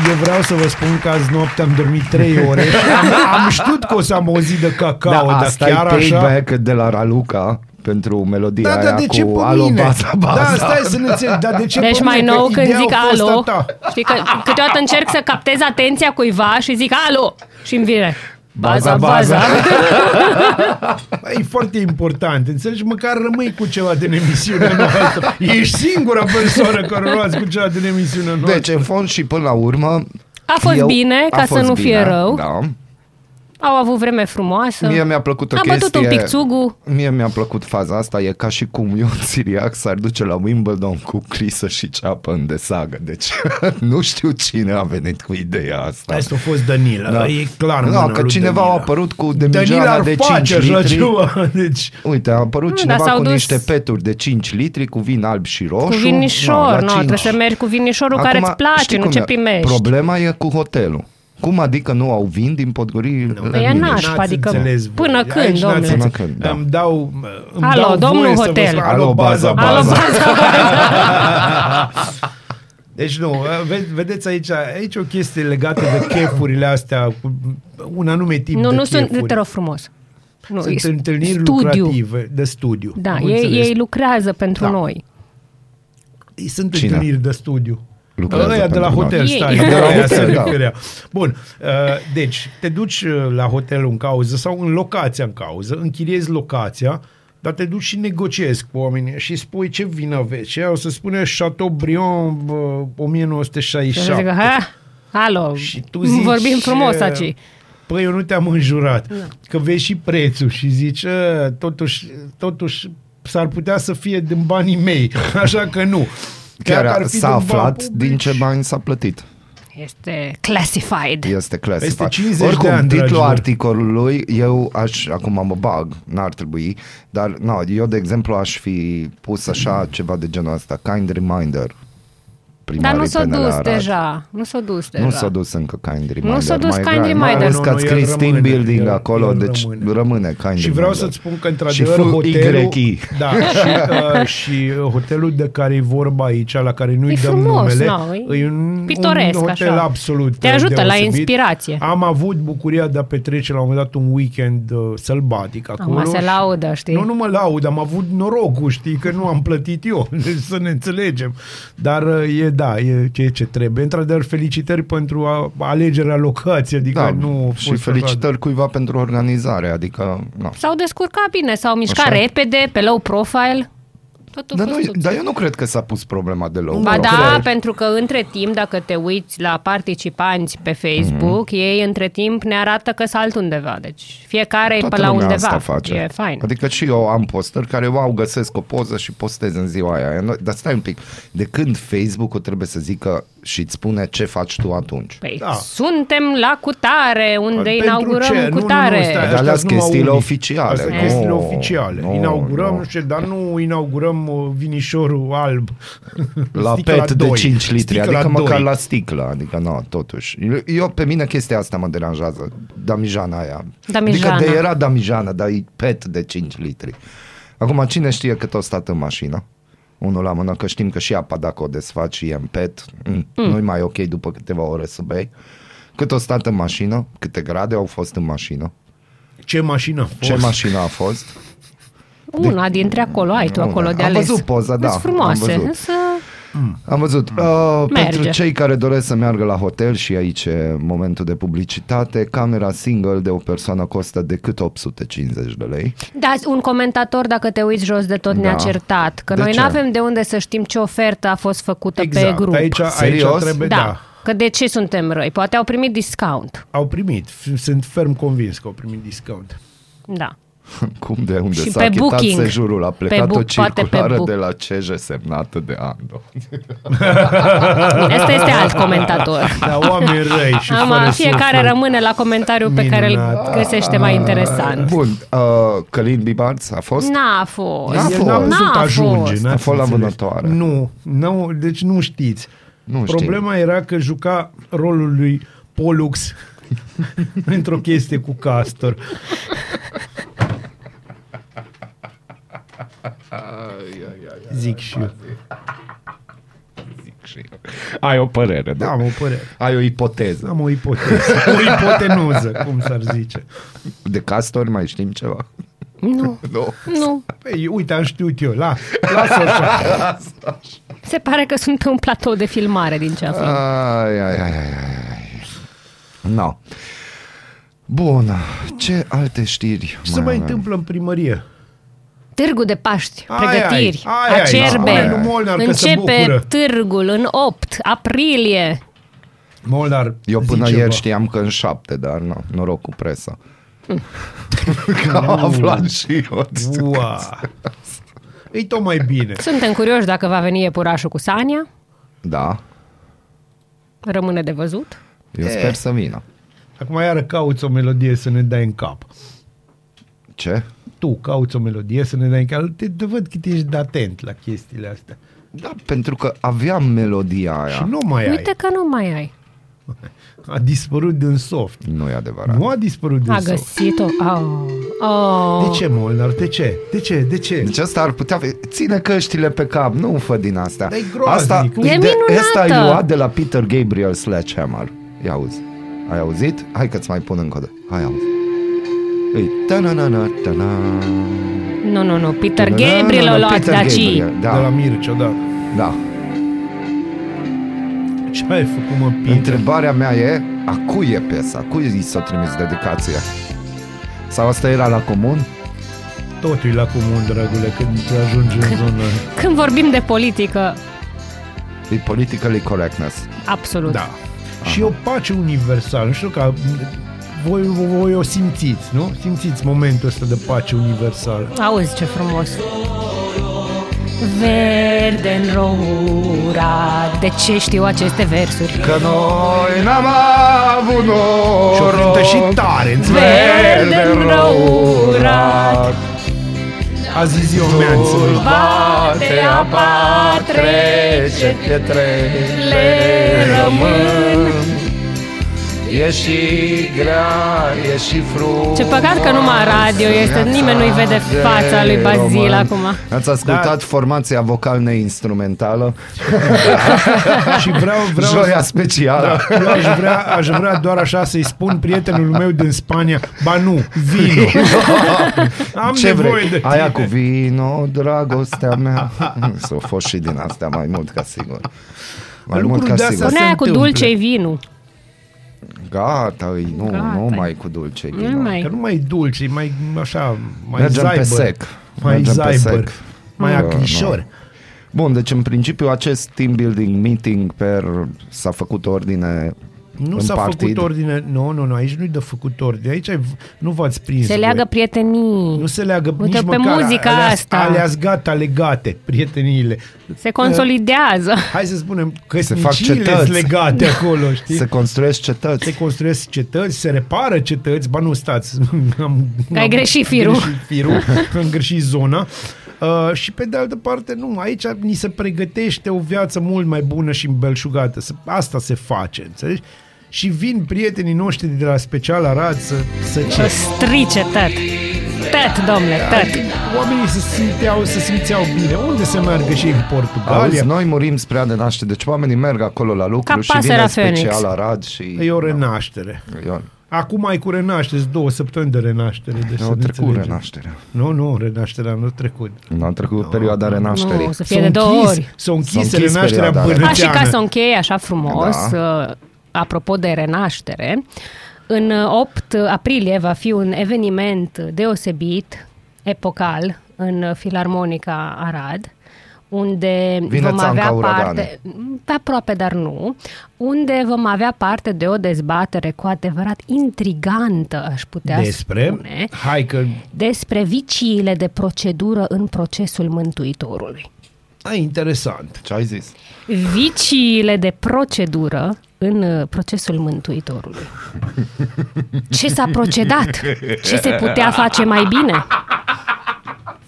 Eu vreau să vă spun că azi noapte am dormit trei ore. Am, am știut că o să am o zi de cacao, da, dar chiar așa... Payback de la Raluca pentru melodia da, da, aia de cu Alo, baza, baza. Da, stai să ne înțeleg, dar de ce deci pe mai mine? nou când zic Alo, știi că câteodată încerc să captez atenția cuiva și zic Alo și îmi vine... Baza, baza. baza. E foarte important, înțelegi? Măcar rămâi cu ceva din emisiunea noastră. Ești singura persoană care luați cu ceva din emisiunea noastră. Deci, în fond și până la urmă... A fost eu, bine, ca fost să nu bine, fie rău. Da. Au avut vreme frumoasă. Mie mi-a plăcut o Am chestie... Am bătut un pic țugul. Mie mi-a plăcut faza asta. E ca și cum Ion Siriac s-ar duce la Wimbledon cu crisă și ceapă în desagă. Deci nu știu cine a venit cu ideea asta. Asta a fost Danilă. Da. E clar da, mână că lui cineva Danilă. a apărut cu demijoana de cinci litri. Deci... Uite, a apărut da, cineva cu dus... niște peturi de cinci litri cu vin alb și roșu. Cu vinișor. No, no, trebuie să mergi cu vinișorul Acum, care îți place, nu ce primești. Problema e cu hotelul. Cum adică nu au vin din podgorii? E nașpa, adică înțeles, până când, domnule? Până când, da. Îmi dau, îmi Alo, dau domnul hotel. Spun, Alo, baza, baza. Alo, baza, baza. Deci nu, vedeți aici, aici e o chestie legată de chefurile astea, un anume tip nu, de Nu, nu sunt, te rog frumos. Nu, sunt întâlniri studiu. lucrative, de studiu. Da, ei, ei lucrează pentru da. noi. Sunt Cine? întâlniri de studiu. Ăia de la hotel, stai. De la hotel, da. Bun, deci te duci la hotelul în cauză sau în locația în cauză, închiriezi locația, dar te duci și negociezi cu oamenii și spui ce vină vezi. Și o să spune Chateaubriand o mie nouă sute șaizeci și șapte. Alo, și tu zici, vorbim frumos aici. Păi eu nu te-am înjurat. No. Că vezi și prețul și zici, totuși, totuși s-ar putea să fie din banii mei, așa că nu. Chiar, Chiar ar fi s-a aflat public, din ce bani s-a plătit. Este classified. Este classified. Oricum, ani, titlul dragilor. articolului, eu aș, acum mă bag, n-ar trebui, dar no, eu, de exemplu, aș fi pus așa mm. ceva de genul ăsta, kind reminder. Dar nu s-a dus Arad. deja. Nu s-a dus deja. Nu s-a dus încă kind reminder. Nu s-a dus kind reminder. Mai ales că ați scris team building el, acolo, el deci rămâne, rămâne kind reminder. Și vreau să-ți spun că într-adevăr hotelul, da, și, uh, și hotelul de care e vorba aici, la care nu-i e dăm frumos, numele, no, e un, pitoresc, un hotel așa. Absolut te ajută deosebit. La inspirație. Am avut bucuria de a petrece la un moment dat un weekend uh, sălbatic acolo. Mă se laudă, știi? Nu, nu mă laud, am avut norocul, știi, că nu am plătit eu, să ne înțelegem. Dar e da, e ceea ce trebuie. Într-adevăr, felicitări pentru a, alegerea locației. Adică da, nu și felicitări rad. cuiva pentru organizare. Adică, no. S-au descurcat bine, s-au mișcat așa. Repede, pe low profile. Dar, noi, dar eu nu cred că s-a pus problema de low profile. Ba da, cred. Pentru că între timp, dacă te uiți la participanți pe Facebook, mm-hmm. ei între timp ne arată că s-a altundeva. Deci fiecare toată e pe la undeva. Asta face. E fain. Adică și eu am postări care, wow, găsesc o poză și postez în ziua aia. Dar stai un pic, de când Facebook-ul trebuie să zică și îți spune ce faci tu atunci? Păi da. Suntem la cutare, unde pentru inaugurăm ce? Cutare. Nu, nu, nu, stai, dar alea sunt chestiile oficiale. Astea sunt chestiile oficiale. No, inaugurăm, no. nu știu, dar nu inaugurăm vinișorul alb la sticla pet doi. De cinci litri, sticla adică doi. Măcar la sticlă, adică nu, totuși eu pe mine chestia asta mă deranjează, damijana aia, damijana. Adică de era damijana, dar e pet de cinci litri. Acum cine știe cât o stat în mașină, unul la mână, că știm că și apa dacă o desfaci e în pet, mm. Mm. nu-i mai ok după câteva ore să bei. Cât o stat în mașină, câte grade au fost în mașină, ce mașină a fost, ce mașină a fost. Una de... dintre acolo, ai tu una. Acolo de ales. Am văzut poza, da. Sunt frumoase. Am văzut. Însă... Am văzut. Uh, pentru cei care doresc să meargă la hotel, și aici e momentul de publicitate, camera single de o persoană costă decât opt sute cincizeci de lei. Da, un comentator, dacă te uiți jos de tot, da. Ne-a certat că de noi nu avem de unde să știm ce ofertă a fost făcută exact. Pe grup. Aici, aici serios? Trebuie, da. da. Că de ce suntem răi? Poate au primit discount. Au primit. Sunt ferm convins că au primit discount. Da. Cum de unde și s-a chitat sejurul, a plecat book, o circulară de la C J semnată de Ando. Asta este alt comentator. Dar oameni răi și am, fără fiecare suflet. Rămâne la comentariul minunat. Pe care îl găsește mai interesant. Bun, uh, Călin Bibarț a fost? N-a fost. N-a fost. N-a, n-a fost. Ajunge, n-a a fost la vânătoare. Nu, nu, deci nu știți. Nu problema știu. Era că juca rolul lui Pollux într-o chestie cu Castor. Zic și eu. Zic și eu. Ai o părere, da? Am o părere. Ai o ipoteză. Am o ipoteză. O ipotenuză, cum s-ar zice. De Castor mai știm ceva? Nu. Nu. nu. Păi, uite, am știut eu. La, lasă așa. Las așa. Se pare că sunt pe un platou de filmare din ce aflăm. Ai, ai, ai, ai. No. Bun. Ce alte știri? Ce mai se mai întâmplă în primărie? Târgul de Paști, pregătiri, ai, ai, acerbe, ai, ai. Începe târgul în opt aprilie. Molnar, eu până ieri știam că în șapte, dar nu, noroc cu presa. Mm. Că am aflat și eu. Wow. E tot mai bine. Suntem curioși dacă va veni iepurașul cu Sania. Da. Rămâne de văzut. Eu e. sper să vină. Acum iară cauți o melodie să ne dai în cap. Ce? Tu cauți o melodie să ne dai în cap. Te văd cât ești atent la chestiile astea. Da, pentru că aveam melodia aia. Și nu mai ai. Uite că nu mai ai. A dispărut din soft. Nu e adevărat. Nu a dispărut din soft. A găsit-o. Oh. Oh. De ce, Molnar? De ce? De ce? De ce? Deci asta ar putea... Ține căștile pe cap. Nu fă din astea. Dar e groaznic. E minunată. Asta ai luat de la Peter Gabriel Sledgehammer. Ia auzi. Ai auzit? Hai că-ți mai pun încă o dată. Hai, auzi. Nu, nu, nu, Peter Gabriel a luat de aici. Da. De la Mircea, da. Da. Ce ai făcut, mă, Peter? Întrebarea mea e, a cui e piesa? Cui i s-a trimis dedicația? Sau asta era la comun? Totul e la comun, dragule, când ajungi când, în zonă. Când vorbim de politică... E politically correctness. Absolut. Da. Aha. Și o pace universală. Nu știu că voi, voi o simțiți, nu? Simțiți momentul ăsta de pace universală. Auzi ce frumos. Verde în roura. De ce știu aceste versuri? Că noi n-am avut noroc. Și-o cântă și tare. Verde în roura. Azi zi o meanță. Bate apa trece, pietrele rămân. E și grea, e și frumoasă. Ce păcat că numai radio este, nimeni nu-i vede fața lui Bazil român. Acum ați ascultat, da, formația vocală neinstrumentală. Și vreau, vreau joia specială, da, eu aș vrea, aș vrea doar așa să-i spun prietenul meu din Spania: ba nu, vino. Am ce nevoie vrei? De tine. Aia cu vino, dragostea mea. S-au fost și din astea, mai mult ca sigur. Mai mult ca sigur. Pune aia cu dulce vinul. Gata, nu, Gata. nu mai cu dulce. Nu mai. Că nu mai dulce, mai așa, mai mergem zaibăr. Pe sec. Mai zaibăr, mai uh, acrișor. No. Bun, deci în principiu acest team building meeting per s-a făcut ordine. Nu s-a partid. făcut ordine, nu, nu, nu, aici nu-i de făcut ordine, aici ai, nu v-ați prins. Se voi. leagă prietenii. Nu se leagă. Uite, nici pe măcar muzica aleas, asta. Aleas gata legate, prieteniile. Se consolidează. Uh, hai să spunem, căsniciile sunt legate acolo, știi? Se construiesc cetăți. Se construiesc cetăți, se repară cetăți, ba nu stați. Am, ai am greșit firul. Greșit firul, am greșit zona. Uh, și pe de altă parte, nu, aici ni se pregătește o viață mult mai bună și îmbelșugată. Asta se face, înțelegi? Și vin prietenii noștri de la Special Arad să, să ce? Strice tăt. Tăt, domnule, tăt. Oamenii se simțeau, se simțeau bine. Unde se meargă și în Portugalia? Auzi, noi murim spre a de naștere. Deci oamenii merg acolo la lucru și vin la Special Arad și... E o renaștere. E o... Acum ai cu renaștere, două săptămâni de renaștere. Deci nu a trecut renașterea. Nu, nu, renașterea nu a trecut. Nu a trecut no, perioada renașterii. Nu, o să fie de două ori. S-a închis renașterea bărăteană. Și ca să încheie așa frumos... Da. Apropo de renaștere, în opt aprilie va fi un eveniment deosebit, epocal, în Filarmonica Arad, unde Vine vom avea parte, pe aproape, dar nu, unde vom avea parte de o dezbatere cu adevărat intrigantă, aș putea despre, spune, hai că... despre viciile de procedură în procesul Mântuitorului. A, interesant. Ce ai zis? Viciile de procedură în procesul Mântuitorului. Ce s-a procedat? Ce se putea face mai bine?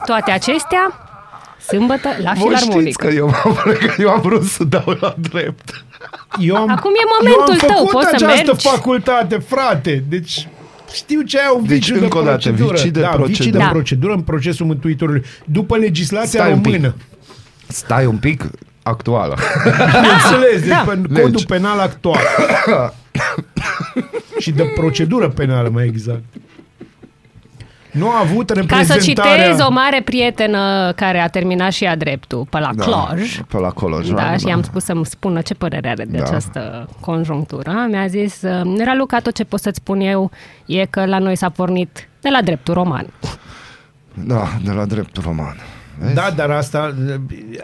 Toate acestea sâmbătă la Filarmonică. Voi știți că eu, că eu am vrut să dau la drept. Eu am, Acum e momentul tău, poți să mergi. Eu am făcut această facultate, frate. Deci... Știu ce e un viciu deci, de procedură. Deci, de, da, procedură. de da. procedură în procesul Mântuitorului. După legislația Stai română. Stai un pic, actuală. Da, înțeles, deci da. pe codul penal actual. Și de procedură penală, mai exact. Nu a avut reprezentarea... Ca să citez o mare prietenă care a terminat și ea dreptul, pe la da, Cluj. Pe la Cluj, da. Și i-am spus să-mi spună ce părere are de da. această conjunctură. Mi-a zis, Raluca, tot ce pot să-ți spun eu e că la noi s-a pornit de la dreptul roman. Da, de la dreptul roman. Vezi? Da, dar asta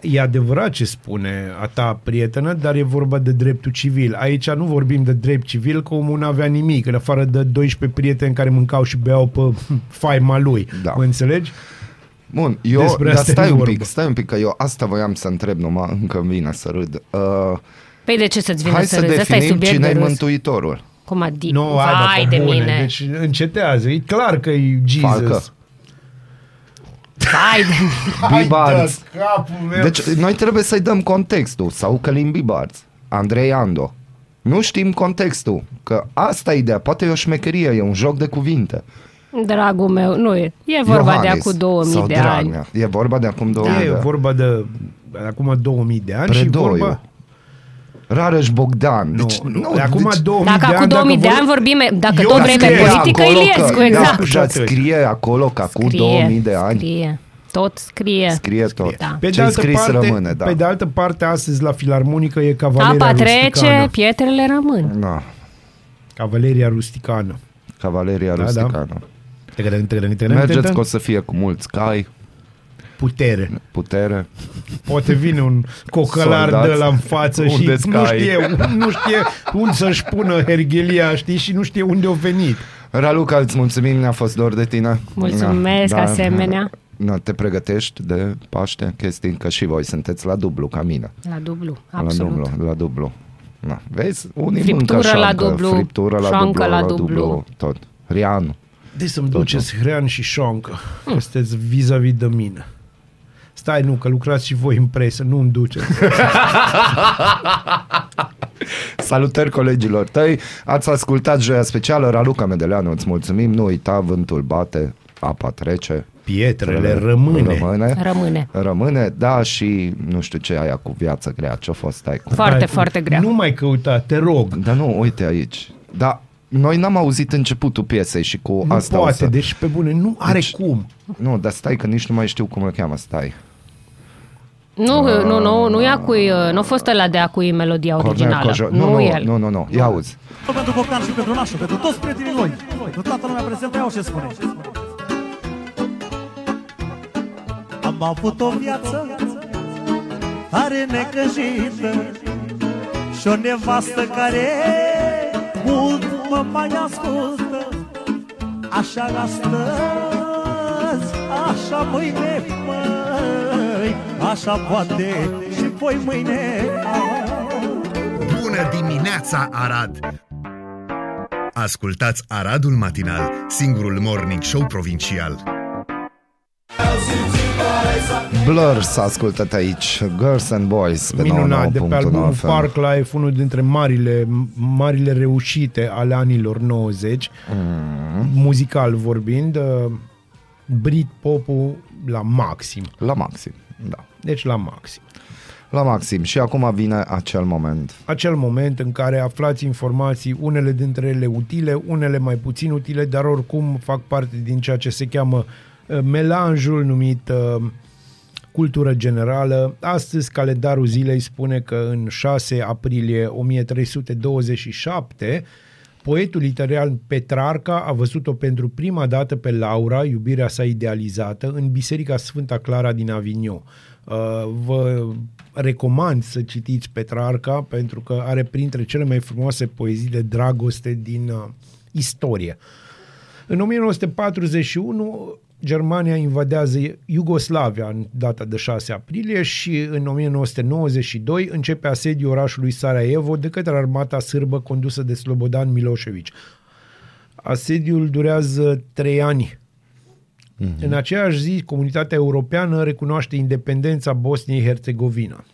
e adevărat ce spune a ta prietenă, dar e vorba de dreptul civil. Aici nu vorbim de drept civil, că omul n-avea nimic, în afară de doisprezece prieteni care mâncau și beau pe faima lui. Da. Mă înțelegi? Bun, eu, dar stai un pic, stai un pic, că eu asta voiam să întreb, numai încă îmi vine să râd. Uh, păi de ce să-ți vine să râzi? Hai să definim cine e Mântuitorul. Cum adică? No, vai de mine! Deci încetează, e clar că e Jesus. Falcă. Bibarț. Deci noi trebuie să-i dăm contextul. Sau Călin Bibarț, Andrei Ando. Nu știm contextul. Că asta e ideea, poate e o șmecherie. E un joc de cuvinte. Dragul meu, nu e, e vorba Iohannis, de acum două mii de ani. E vorba de acum două mii de ani. E vorba de acum două mii de ani. Predoiu. Și vorba Rareș Bogdan. Nu, deci, nu, de acum deci, două mii dacă acum două mii de ani vorbim, dacă tot vrei pe politică, Iliescu, exact. Da, scrie acolo că acum două mii de ani. Scrie. Tot scrie. Scrie tot. Da. Pe, de altă parte, rămâne, da. Pe de altă parte, astăzi la Filarmonică e Cavaleria Rusticană. Apa trece, pietrele rămân. Da. Cavaleria Rusticană. Cavaleria da, Rusticană. Da. Mergeți că o să fie cu mulți cai. Putere. Putere. Poate vine un cocălar soldați de la în față și nu știe, nu știe unde să-și pună herghelia, știi, și nu știe unde au venit. Raluca, îți mulțumim, ne-a fost dor de tine. Mulțumesc, da, asemenea. Da, te pregătești de Paște, chestii, că și voi sunteți la dublu ca mine. La dublu, absolut. La dublu, la dublu. Na, vezi? Unii friptură mâncă șancă, la dublu, friptură la dublu, la, la dublu, tot. Hrean. Deci să-mi duceți hrean și șoncă, mm. Sunteți vis-a-vis de mine. Stai, nu, că lucrați și voi în presă, nu îmi duceți. Salutări colegilor tăi. Ați ascultat Joia Specială. Raluca Medeleanu, îți mulțumim. Nu uita, vântul bate, apa trece, pietrele rămâne. Rămâne. Rămâne. Rămâne, da, și nu știu ce aia cu viața grea, ce-a fost. Stai, cu... Foarte, Hai, foarte grea. Nu mai căuta, te rog. Dar nu, uite aici. Da. Noi n-am auzit începutul piesei și cu nu asta poate, o să... deci pe bune, nu are deci, cum. Nu, dar stai că nici nu mai știu cum îl cheamă, stai. Nu, uh, nu, nu, nu ia cui, nu a fost ăla de a cui melodia originală. Cornel, nu, nu, el. Nu, nu, nu, ia auzi. Pentru Bogdan și pentru Nașu, pentru toți prietenii noi, pentru toată lumea prezentă, iau ce spune. Am avut o viață tare necăjită și o nevastă care mult mă mai ascultă, așa astăzi, așa mâine, măi, așa poate și voi mâine. Bună dimineața, Arad! Ascultați Aradul Matinal, singurul morning show provincial. Blur s-a ascultat aici, Girls and Boys pe minunat, nouă, nouă. De pe albumul Parklife, unul dintre marile, marile reușite ale anilor nouăzeci, mm. muzical vorbind, Britpop-ul la maxim. La maxim, da. Deci la maxim. La maxim. Și acum vine acel moment. Acel moment în care aflați informații, unele dintre ele utile, unele mai puțin utile, dar oricum fac parte din ceea ce se cheamă melanjul numit uh, cultură generală. Astăzi calendarul zilei spune că în șase aprilie o mie trei sute douăzeci și șapte poetul literar Petrarca a văzut-o pentru prima dată pe Laura, iubirea sa idealizată, în Biserica Sfânta Clara din Avignon. Uh, vă recomand să citiți Petrarca pentru că are printre cele mai frumoase poezii de dragoste din uh, istorie. În o mie nouă sute patruzeci și unu Germania invadează Iugoslavia în data de șase aprilie și în o mie nouă sute nouăzeci și doi începe asediul orașului Sarajevo de către armata sârbă condusă de Slobodan Milošević. Asediul durează trei ani. Mm-hmm. În aceeași zi, comunitatea europeană recunoaște independența Bosniei-Herțegovina.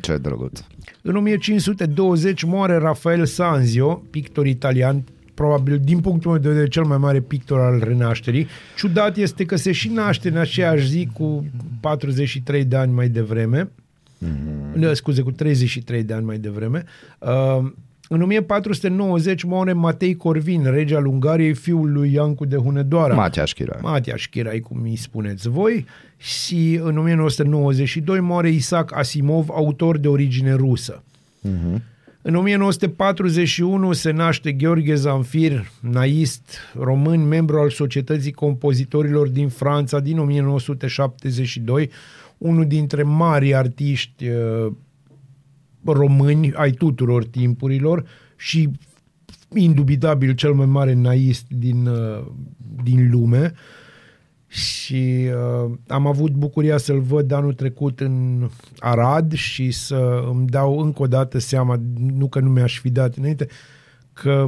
Ce drăguț! În o mie cinci sute douăzeci moare Rafael Sanzio, pictor italian, probabil, din punctul meu de vedere, cel mai mare pictor al Renașterii. Ciudat este că se și naște în aceeași zi cu patruzeci și trei de ani mai devreme. Mm-hmm. Scuze, cu treizeci și trei de ani mai devreme. Uh, în o mie patru sute nouăzeci moare Matei Corvin, rege al Ungariei, fiul lui Iancu de Hunedoara. Matiaș Chirai. Matiaș Chirai, cum îi spuneți voi. Și în o mie nouă sute nouăzeci și doi moare Isaac Asimov, autor de origine rusă. Mhm. În o mie nouă sute patruzeci și unu se naște Gheorghe Zamfir, naist român, membru al Societății Compozitorilor din Franța din o mie nouă sute șaptezeci și doi, unul dintre mari artiști uh, români ai tuturor timpurilor și indubitabil cel mai mare naist din, uh, din lume. Și uh, am avut bucuria să-l văd anul trecut în Arad și să îmi dau încă o dată seama, nu că nu mi-aș fi dat înainte, că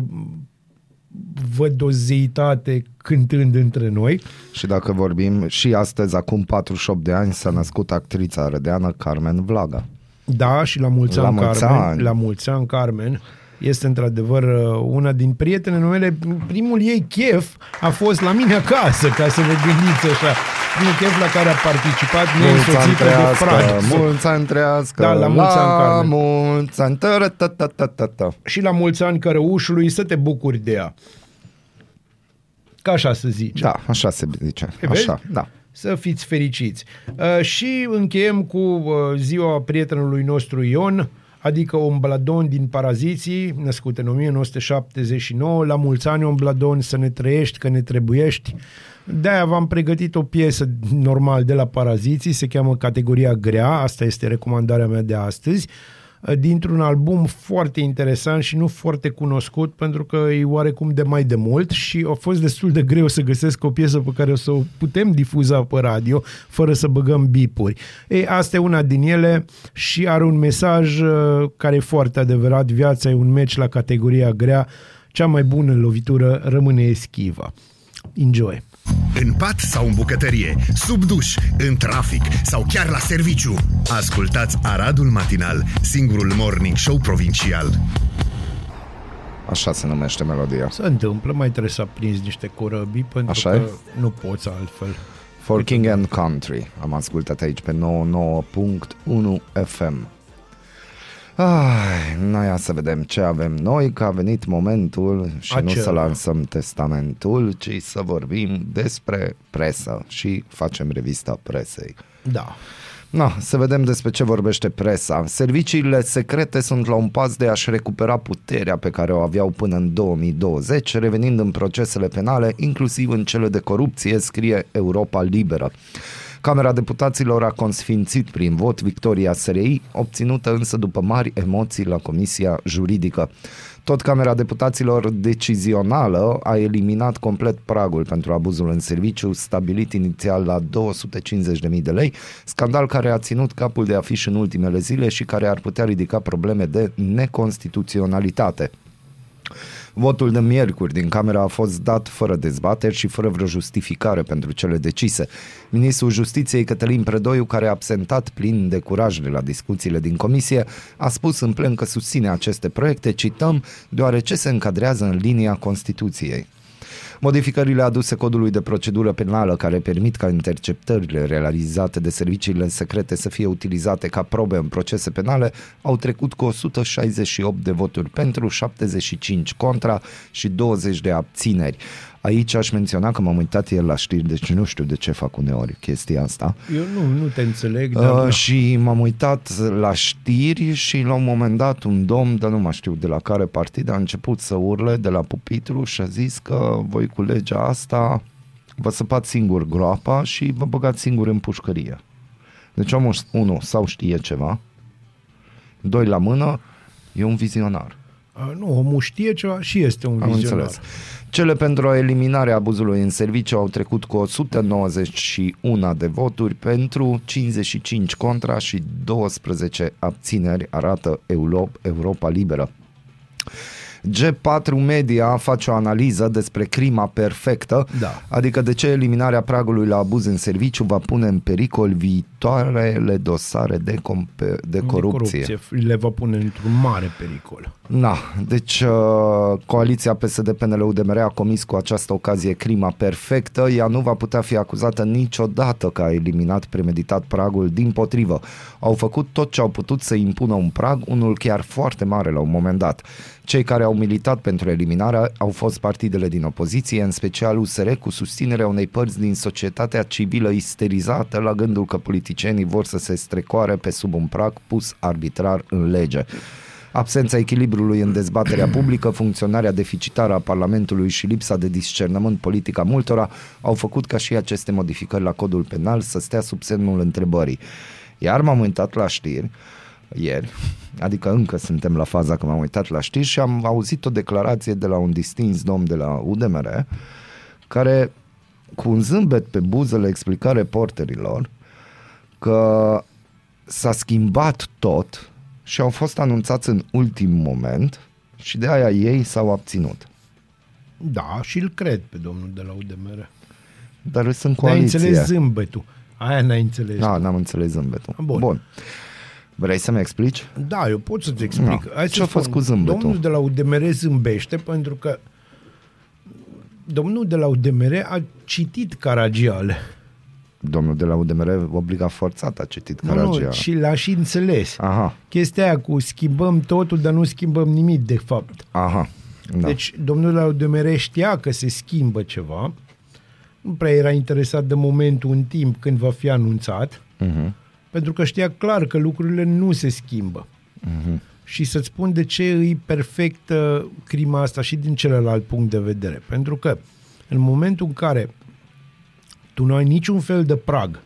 văd o zeitate cântând între noi. Și dacă vorbim, și astăzi, acum patruzeci și opt de ani, s-a născut actrița arădeană Carmen Vlaga. Da, și la mulți ani, Carmen. La mulți ani, Carmen. Este într-adevăr una din prietenele mele. Primul ei chef a fost la mine acasă, ca să vă gândiți așa. Primul chef la care a participat mie însoțită de frate. Mulți ani trească, da, la mulți ani, mulți ani, și la mulți ani Cărăușului, să te bucuri de ea. Ca așa se zice. Da, așa se zice. Așa, da. să fiți fericiți. Uh, și încheiem cu uh, ziua prietenului nostru Ion, adică Ombladon din Paraziții, născut în o mie nouă sute șaptezeci și nouă. La mulți ani, Ombladon, să ne trăiești, că ne trebuiești. De-aia v-am pregătit o piesă, normal, de la Paraziții, se cheamă Categoria Grea, asta este recomandarea mea de astăzi, dintr-un album foarte interesant și nu foarte cunoscut, pentru că e oarecum de mai de mult și a fost destul de greu să găsesc o piesă pe care o să o putem difuza pe radio fără să băgăm bipuri. Ei, asta e una din ele și are un mesaj care e foarte adevărat. Viața e un meci la categoria grea, cea mai bună lovitură rămâne eschiva. Enjoy! În pat sau în bucătărie, sub duș, în trafic sau chiar la serviciu, ascultați Aradul Matinal, singurul morning show provincial. Așa se numește melodia. Se întâmplă, mai trebuie să aprinzi niște corăbii, pentru Așa că e? nu poți altfel. For King and Country am ascultat aici pe nouăzeci și nouă punct unu F M. Ai, noi ia să vedem ce avem noi, că a venit momentul și Acela. nu să lansăm testamentul, ci să vorbim despre presă și facem revista presei. Da. Na, să vedem despre ce vorbește presa. Serviciile secrete sunt la un pas de a-și recupera puterea pe care o aveau până în două mii douăzeci, revenind în procesele penale, inclusiv în cele de corupție, scrie Europa Liberă. Camera Deputaților a consfințit prin vot victoria S R I, obținută însă după mari emoții la Comisia Juridică. Tot Camera Deputaților Decizională a eliminat complet pragul pentru abuzul în serviciu, stabilit inițial la două sute cincizeci de mii de lei, scandal care a ținut capul de afiș în ultimele zile și care ar putea ridica probleme de neconstituționalitate. Votul de miercuri din Camera a fost dat fără dezbateri și fără vreo justificare pentru cele decise. Ministrul Justiției Cătălin Predoiu, care a absentat plin de curaj de la discuțiile din comisie, a spus în plen că susține aceste proiecte, cităm, deoarece se încadrează în linia Constituției. Modificările aduse codului de procedură penală care permit ca interceptările realizate de serviciile secrete să fie utilizate ca probe în procese penale au trecut cu o sută șaizeci și opt de voturi pentru, șaptezeci și cinci contra și douăzeci de abțineri. Aici aș menționa că m-am uitat el la știri, deci nu știu de ce fac uneori chestia asta. Eu nu, nu te înțeleg. Dar uh, și m-am uitat la știri și la un moment dat un domn, dar nu mai știu de la care partid, a început să urle de la pupitru și a zis că voi cu legea asta vă săpați singur groapa și vă băgați singur în pușcărie. Deci omul, unul, sau știe ceva, doi la mână, e un vizionar. Nu, omul știe ceva și este un vizionar. Am înțeles. Cele pentru eliminarea abuzului în serviciu au trecut cu o sută nouăzeci și unu de voturi pentru, cincizeci și cinci contra și douăsprezece abțineri, arată Europa Liberă. G patru Media face o analiză despre crima perfectă, da. Adică de ce eliminarea pragului la abuz în serviciu va pune în pericol viitoarele dosare de, comp- de corupție. De corupție. Le va pune într-un mare pericol. Da, deci coaliția P S D P N L U D M R a comis cu această ocazie crima perfectă, ea nu va putea fi acuzată niciodată că a eliminat premeditat pragul, dimpotrivă. Au făcut tot ce au putut să impună un prag, unul chiar foarte mare la un moment dat. Cei care au militat pentru eliminarea au fost partidele din opoziție, în special U S R, cu susținerea unei părți din societatea civilă isterizată la gândul că politicienii vor să se strecoare pe sub un prag pus arbitrar în lege. Absența echilibrului în dezbaterea publică, funcționarea deficitară a Parlamentului și lipsa de discernământ politic a multora au făcut ca și aceste modificări la codul penal să stea sub semnul întrebării. Iar m-am uitat la știri ieri, adică încă suntem la faza că m-am uitat la știri și am auzit o declarație de la un distins domn de la U D M R, care cu un zâmbet pe buzele explica reporterilor că s-a schimbat tot și au fost anunțați în ultim moment și de aia ei s-au abținut. Da, și îl cred pe domnul de la U D M R. Dar sunt coaliție. N-ai înțeles zâmbetul. Aia n-ai înțeles. Da, n-am înțeles zâmbetul. Bun. Bun. Vrei să-mi explici? Da, eu pot să-ți explic. No. Ce a fost cu zâmbetul? Domnul de la U D M R zâmbește pentru că domnul de la U D M R a citit Caragiale. Domnul de la U D M R obliga forțat a citit Caragiale. Nu, și l-a și înțeles. Aha. Chestia aia cu schimbăm totul, dar nu schimbăm nimic, de fapt. Aha. Da. Deci domnul de la U D M R știa că se schimbă ceva, nu prea era interesat de momentul în timp când va fi anunțat, uh-huh. pentru că știa clar că lucrurile nu se schimbă. Uh-huh. Și să-ți spun de ce îi perfectă crima asta și din celălalt punct de vedere. Pentru că în momentul în care tu nu ai niciun fel de prag,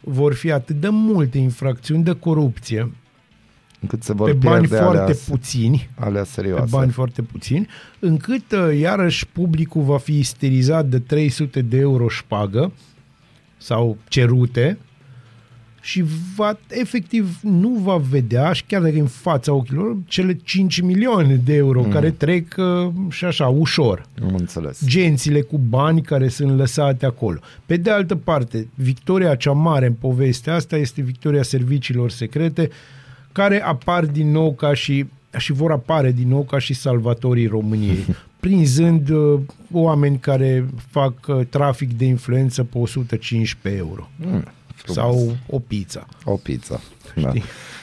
vor fi atât de multe infracțiuni de corupție încât se vor pe bani foarte alea, puțini, alea serioase. Pe bani foarte puțini, încât iarăși publicul va fi isterizat de trei sute de euro șpagă sau cerute și va, efectiv nu va vedea, și chiar dacă în fața ochilor, cele cinci milioane de euro mm. care trec și așa, ușor. Am înțeles. Gențile cu bani care sunt lăsate acolo. Pe de altă parte, victoria cea mare în povestea asta este victoria serviciilor secrete, care apar din nou ca și, și vor apare din nou ca și salvatorii României, prinzând uh, oameni care fac uh, trafic de influență pe o sută cincisprezece euro. Mm. Sau o pizza. O pizza, da.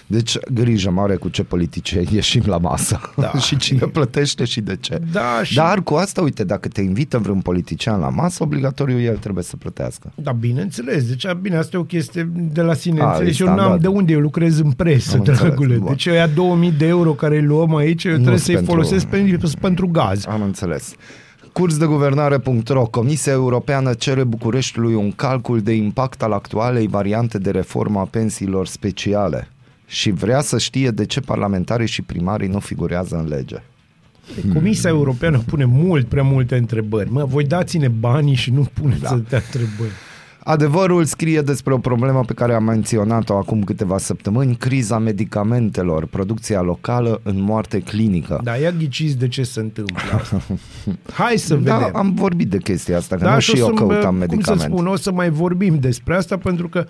Deci grijă mare cu ce politice ieșim la masă, da. Și cine plătește și de ce, da, și... Dar cu asta, uite, dacă te invită vreun politician la masă, obligatoriu el trebuie să plătească. Da, bineînțeles, deci bine, asta e o chestie de la sine. A, deci eu n-am de unde, eu lucrez în presă, dragule. Deci aia două mii de euro care îi luăm aici, eu nu trebuie să-i pentru... folosesc pentru, pentru gaz. Am înțeles. Curs de guvernare punct ro. Comisia Europeană cere Bucureștiului un calcul de impact al actualei variante de reformă a pensiilor speciale și vrea să știe de ce parlamentarii și primarii nu figurează în lege. Comisia Europeană pune mult prea multe întrebări. Mă, voi dați-ne banii și nu puneți da. atâtea întrebări. Adevărul scrie despre o problemă pe care am menționat-o acum câteva săptămâni, criza medicamentelor, producția locală în moarte clinică. Da, ia ghiciți de ce se întâmplă. Hai să da, vedem. Am vorbit de chestia asta, că da, nu și eu căutam medicament. Cum să spun, o să mai vorbim despre asta, pentru că,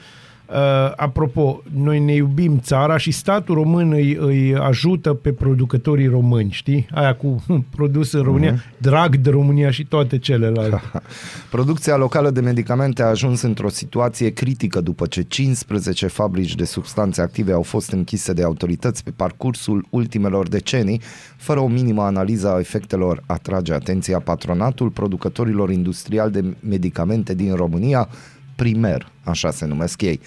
uh, apropo, noi ne iubim țara și statul român îi, îi ajută pe producătorii români, știi? Aia cu produs în România, mm-hmm. drag de România și toate celelalte. Producția locală de medicamente a ajuns într-o situație critică după ce cincisprezece fabrici de substanțe active au fost închise de autorități pe parcursul ultimelor decenii, fără o minimă analiză a efectelor, atrage atenția Patronatul Producătorilor Industriali de Medicamente din România, Primer, așa se numesc ei.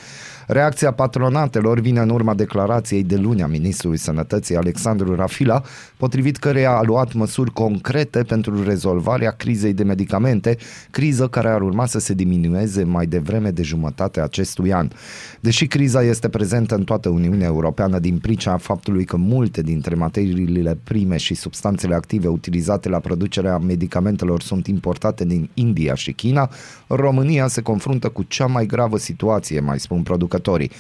Reacția patronatelor vine în urma declarației de luni a ministrului sănătății Alexandru Rafila, potrivit căreia a luat măsuri concrete pentru rezolvarea crizei de medicamente, criză care ar urma să se diminueze mai devreme de jumătatea acestui an. Deși criza este prezentă în toată Uniunea Europeană din pricina faptului că multe dintre materiile prime și substanțele active utilizate la producerea medicamentelor sunt importate din India și China, România se confruntă cu cea mai gravă situație, mai spun producătorii.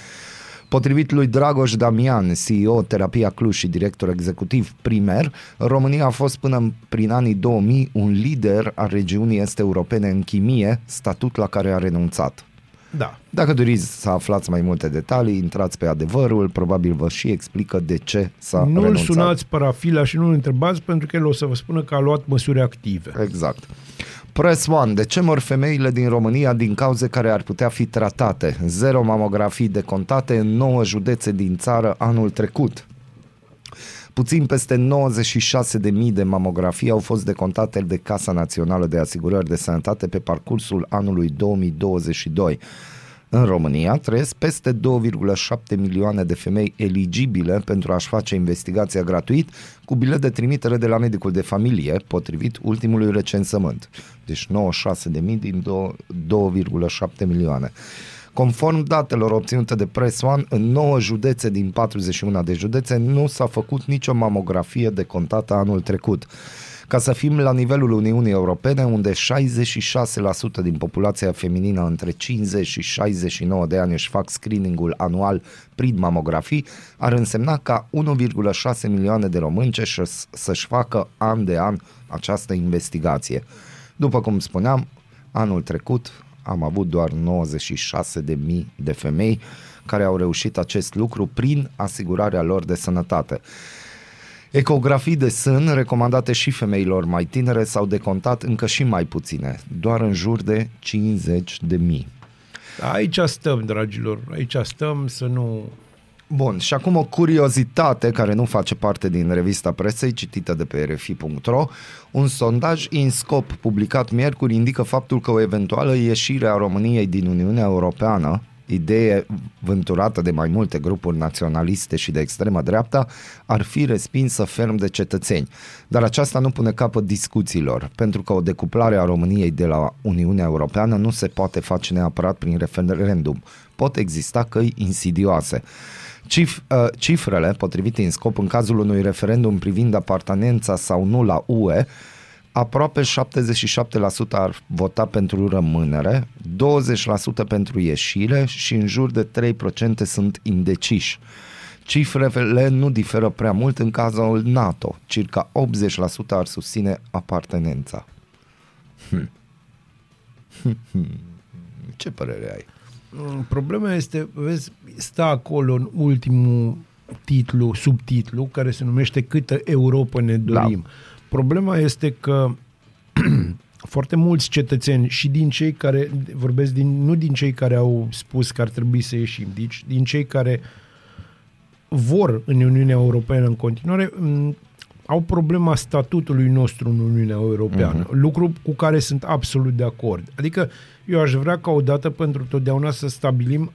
Potrivit lui Dragoș Damian, C E O Terapia Cluj și director executiv Primer, România a fost până prin anii două mii un lider al regiunii est-europene în chimie, statut la care a renunțat. Da. Dacă doriți să aflați mai multe detalii, intrați pe Adevărul, probabil vă și explică de ce s-a nu renunțat. Nu-l sunați pe Rafila și nu-l întrebați, pentru că el o să vă spună că a luat măsuri active. Exact. Press One. De ce mor femeile din România din cauze care ar putea fi tratate? Zero mamografii decontate în nouă județe din țară anul trecut. Puțin peste nouăzeci și șase de mii de mamografii au fost decontate de Casa Națională de Asigurări de Sănătate pe parcursul anului două mii douăzeci și doi. În România trăiesc peste două virgulă șapte milioane de femei eligibile pentru a-și face investigația gratuit cu bilet de trimitere de la medicul de familie, potrivit ultimului recensământ. Deci nouăzeci și șase de mii din două virgulă șapte milioane. Conform datelor obținute de Press One, în nouă județe din patruzeci și unu de județe nu s-a făcut nicio mamografie decontată anul trecut. Ca să fim la nivelul Uniunii Europene, unde șaizeci și șase la sută din populația feminină între cincizeci și șaizeci și nouă de ani își fac screeningul anual prin mamografii, ar însemna ca unu virgulă șase milioane de români să-și facă an de an această investigație. După cum spuneam, anul trecut am avut doar nouăzeci și șase de mii de femei care au reușit acest lucru prin asigurarea lor de sănătate. Ecografii de sân recomandate și femeilor mai tinere s-au decontat încă și mai puține, doar în jur de cincizeci de mii. Aici stăm, dragilor, aici stăm, să nu... Bun, și acum o curiozitate care nu face parte din revista presei, citită de pe r f i punct r o. Un sondaj INSCOP publicat miercuri indică faptul că o eventuală ieșire a României din Uniunea Europeană, idee vânturată de mai multe grupuri naționaliste și de extrema dreapta, ar fi respinsă ferm de cetățeni. Dar aceasta nu pune capăt discuțiilor, pentru că o decuplare a României de la Uniunea Europeană nu se poate face neapărat prin referendum. Pot exista căi insidioase. Cif, uh, cifrele, potrivit în scop, în cazul unui referendum privind apartenența sau nu la U E, aproape șaptezeci și șapte la sută ar vota pentru rămânere, douăzeci la sută pentru ieșire și în jur de trei la sută sunt indeciși. Cifrele nu diferă prea mult în cazul NATO, circa optzeci la sută ar susține apartenența. Hmm. Ce părere ai? Problema este, vezi, stă acolo în ultimul titlu, subtitlu, care se numește Câtă Europa ne dorim. Da. Problema este că foarte mulți cetățeni și din cei care, vorbesc din, nu din cei care au spus că ar trebui să ieșim, deci din cei care vor în Uniunea Europeană în continuare, au problema statutului nostru în Uniunea Europeană, uh-huh. lucru cu care sunt absolut de acord. Adică eu aș vrea ca odată pentru totdeauna să stabilim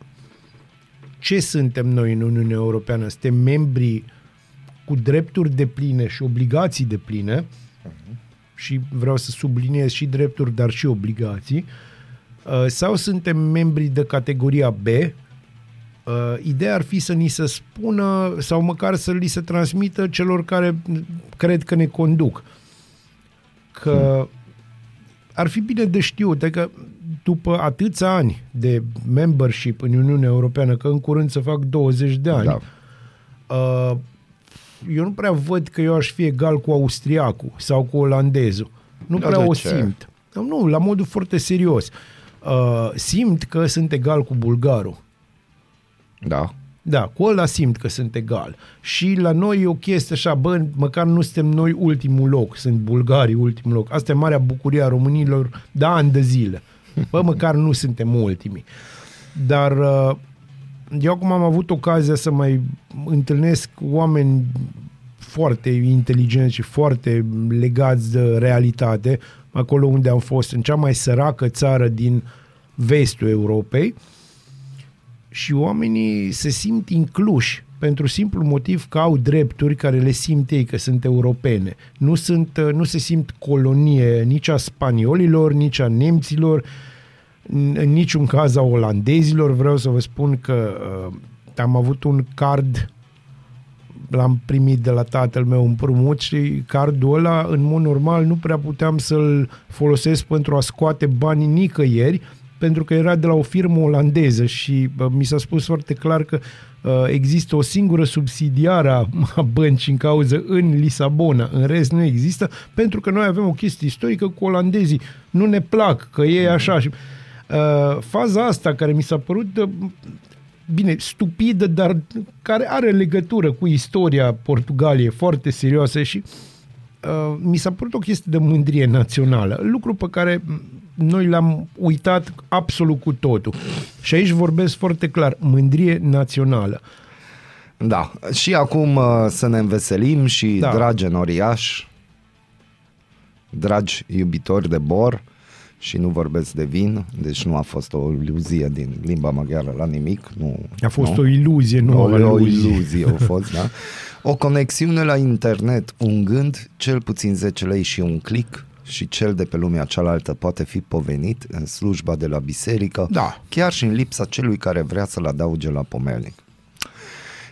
ce suntem noi în Uniunea Europeană. Suntem membrii cu drepturi depline și obligații depline, uh-huh. și vreau să subliniez și drepturi, dar și obligații, sau suntem membrii de categoria B. Ideea ar fi să ni se spună sau măcar să li se transmită celor care cred că ne conduc că ar fi bine de știut, adică după atâția ani de membership în Uniunea Europeană, că în curând să fac douăzeci de ani, da. Eu nu prea văd că eu aș fi egal cu austriacul sau cu olandezul, nu prea o simt, nu, la modul foarte serios simt că sunt egal cu bulgarul. Da. Da, cu ăla simt că sunt egal. Și la noi e o chestie așa, bă, măcar nu suntem noi ultimul loc, sunt bulgarii ultimul loc. Asta e marea bucurie a românilor de ani de zile. Bă, măcar nu suntem ultimii. Dar eu acum am avut ocazia să mai întâlnesc oameni foarte inteligenți și foarte legați de realitate, acolo unde am fost, în cea mai săracă țară din vestul Europei, și oamenii se simt incluși pentru simplu motiv că au drepturi care le simt ei, că sunt europene. Nu, sunt, nu se simt colonie nici a spaniolilor, nici a nemților, în niciun caz a olandezilor. Vreau să vă spun că uh, am avut un card, l-am primit de la tatăl meu împrumut, și cardul ăla, în mod normal, nu prea puteam să-l folosesc pentru a scoate bani nicăieri, pentru că era de la o firmă olandeză și mi s-a spus foarte clar că uh, există o singură subsidiară a băncii în cauză în Lisabona, în rest nu există, pentru că noi avem o chestie istorică cu olandezii, nu ne plac că e așa. Uh, faza asta care mi s-a părut uh, bine, stupidă, dar care are legătură cu istoria Portugaliei foarte serioasă și uh, mi s-a părut o chestie de mândrie națională, lucru pe care noi l-am uitat absolut cu totul. Și aici vorbesc foarte clar, mândrie națională. Da, și acum să ne înveselim și da. Dragi enoriași, dragi iubitori de bor, și nu vorbesc de vin, deci nu a fost o iluzie din limba maghiară la nimic. Nu, a fost nu? o iluzie, nu o, o iluzie. O, fost, da? O conexiune la internet, un gând, cel puțin zece lei și un click, și cel de pe lumea cealaltă poate fi povenit în slujba de la biserică, da. Chiar și în lipsa celui care vrea să-l adauge la pomelnic.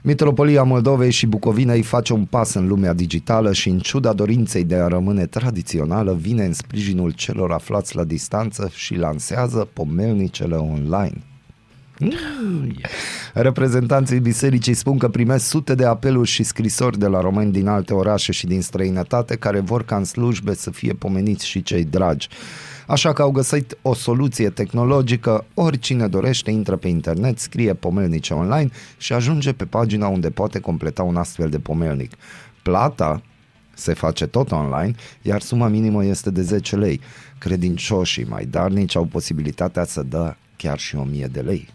Mitropolia Moldovei și Bucovinei face un pas în lumea digitală și, în ciuda dorinței de a rămâne tradițională, vine în sprijinul celor aflați la distanță și lansează pomelnicele online. Reprezentanții bisericii spun că primesc sute de apeluri și scrisori de la români din alte orașe și din străinătate care vor ca în slujbe să fie pomeniți și cei dragi. Așa că au găsit o soluție tehnologică, oricine dorește intră pe internet, scrie pomelnice online și ajunge pe pagina unde poate completa un astfel de pomelnic. Plata se face tot online, iar suma minimă este de zece lei. Credincioșii mai darnici au posibilitatea să dă chiar și o mie de lei.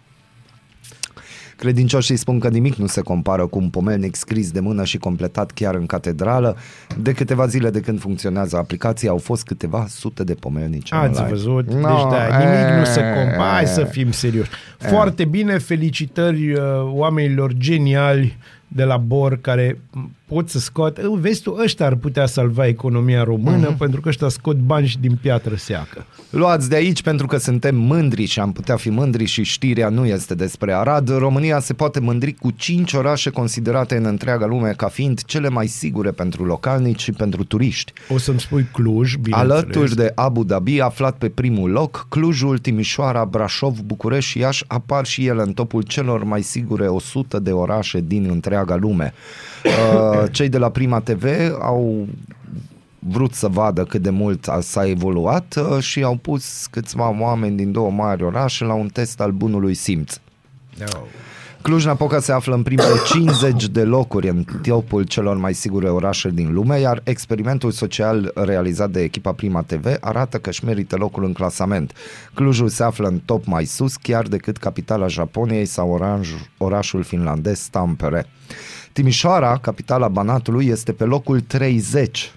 Credincioșii spun că nimic nu se compară cu un pomelnic scris de mână și completat chiar în catedrală. De câteva zile de când funcționează aplicația au fost câteva sute de pomelnici. Ați văzut? Deci da, nimic nu se compară. Hai să fim serioși. Foarte bine, felicitări oamenilor geniali de la B O R care pot să scoată, vezi tu, ăștia ar putea salva economia română, mm-hmm. pentru că ăștia scot bani și din piatră seacă. Luați de aici pentru că suntem mândri și am putea fi mândri și știrea nu este despre Arad. România se poate mândri cu cinci orașe considerate în întreaga lume ca fiind cele mai sigure pentru localnici și pentru turiști. O să-mi spui Cluj, bineînțeles. Alături de Abu Dhabi, aflat pe primul loc, Clujul, Timișoara, Brașov, București și Iași apar și ele în topul celor mai sigure o sută de orașe din întreaga lume. Cei de la Prima T V au vrut să vadă cât de mult s-a evoluat și au pus câțiva oameni din două mari orașe la un test al bunului simț. No. Cluj-Napoca se află în primele cincizeci de locuri în topul celor mai sigure orașe din lume, iar experimentul social realizat de echipa Prima T V arată că își merită locul în clasament. Clujul se află în top mai sus chiar decât capitala Japoniei sau oranj, orașul finlandez Tampere. Timișoara, capitala Banatului, este pe locul treizeci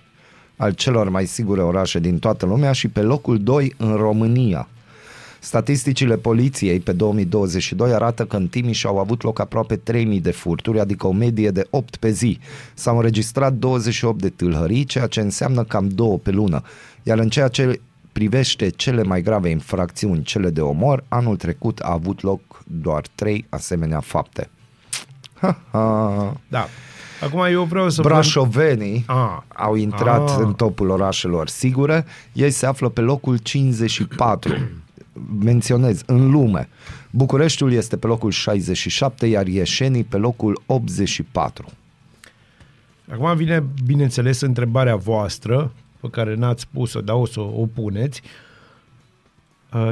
al celor mai sigure orașe din toată lumea și pe locul doi în România. Statisticile poliției pe două mii douăzeci și doi arată că în Timiș au avut loc aproape trei mii de furturi, adică o medie de opt pe zi. S-au înregistrat douăzeci și opt de tâlhării, ceea ce înseamnă cam două pe lună. Iar în ceea ce privește cele mai grave infracțiuni, cele de omor, anul trecut a avut loc doar trei asemenea fapte. Ha, ha. Da. Acum eu vreau să brașovenii pun... ah. au intrat ah. în topul orașelor sigure. Ei se află pe locul cincizeci și patru. Menționez, în lume. Bucureștiul este pe locul șaizeci și șapte, iar Ieșenii pe locul optzeci și patru. Acum vine, bineînțeles, întrebarea voastră, pe care n-ați pus-o, dar o să o puneți.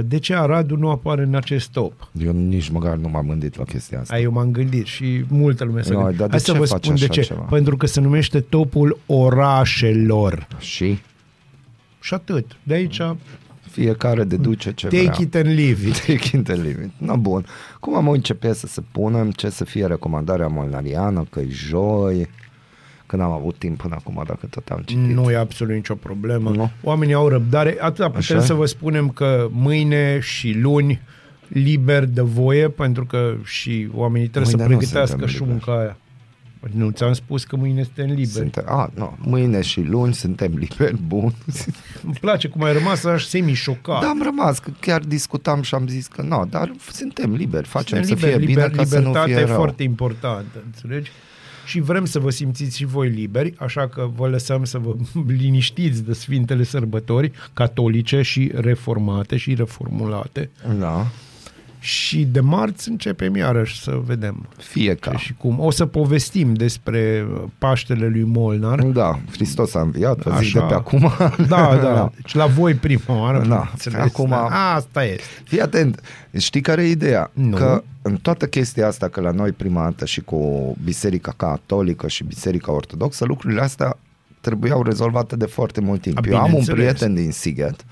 De ce Aradul nu apare în acest top? Eu nici măcar nu m-am gândit la chestia asta. Eu m-am gândit și multă lume s-a gândit. Hai să vă spun de ce. Ceva? Pentru că se numește topul orașelor. Și? Și atât. De aici... Fiecare deduce ce vrea. Take it and leave it. Take it and leave it. No, bun. Cum am început să se punem, ce să fie recomandarea molnariană, că e joi, că n-am avut timp până acum, dacă tot am citit. Nu e absolut nicio problemă. Nu? Oamenii au răbdare. Atâta putem să vă spunem că mâine și luni liber de voie, pentru că și oamenii trebuie mâine să pregătească șunca aia. Nu ți-am spus că mâine suntem liberi. Suntem, a, nu, mâine și luni suntem liberi, bun. Îmi place cum ai rămas așa semi-șocat. Da, am rămas, că chiar discutam și am zis că nu, dar suntem liberi, facem suntem să liberi, fie liber, bine ca să nu fie rău. Libertatea e foarte importantă, înțelegi? Și vrem să vă simțiți și voi liberi, așa că vă lăsăm să vă liniștiți de Sfintele Sărbători catolice și reformate și reformulate. Da. Și de marți începem iarăși să vedem fiecare și cum. O să povestim despre Paștele lui Molnar. Da, Hristos a înviat, vă zic de pe acum. Da, da, deci la voi prima oară. Da, acum... Asta este. Fii atent, știi care e ideea? Nu. Că în toată chestia asta, că la noi prima dată și cu Biserica Catolică și Biserica Ortodoxă, lucrurile astea trebuiau rezolvate de foarte mult timp. A, Eu am un prieten din Sighet,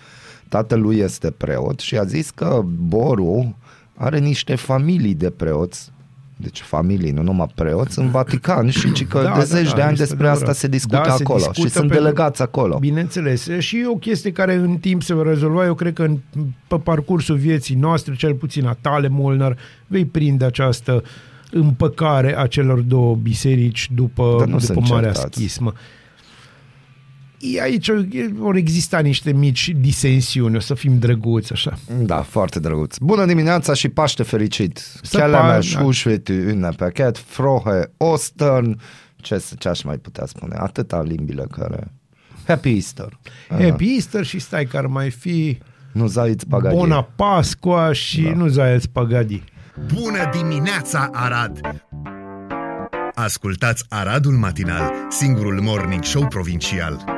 tatălui este preot și a zis că borul are niște familii de preoți, deci familii, nu numai preoți, în Vatican și ci că da, de zeci da, da, de ani despre de asta se discută da, acolo se discută și sunt delegați acolo. Bineînțeles, și e o chestie care în timp se va rezolva, eu cred că în, pe parcursul vieții noastre, cel puțin a tale, Molnar, vei prinde această împăcare a celor două biserici după, după Marea Schismă. Aici vor exista niște mici disensiuni, o să fim drăguți așa. Da, foarte drăguți. Bună dimineața și Paște fericit! Chelemeș, ușvetu, un pachet, frohe, ostern, ce, ce aș mai putea spune? Atâta limbile care... Happy Easter! Happy uh. Easter și stai că ar mai fi... Nu zaiți pagadi. Bona Pascua și da. Nu zaiți pagadi. Bună dimineața, Arad! Ascultați Aradul Matinal, singurul morning show provincial.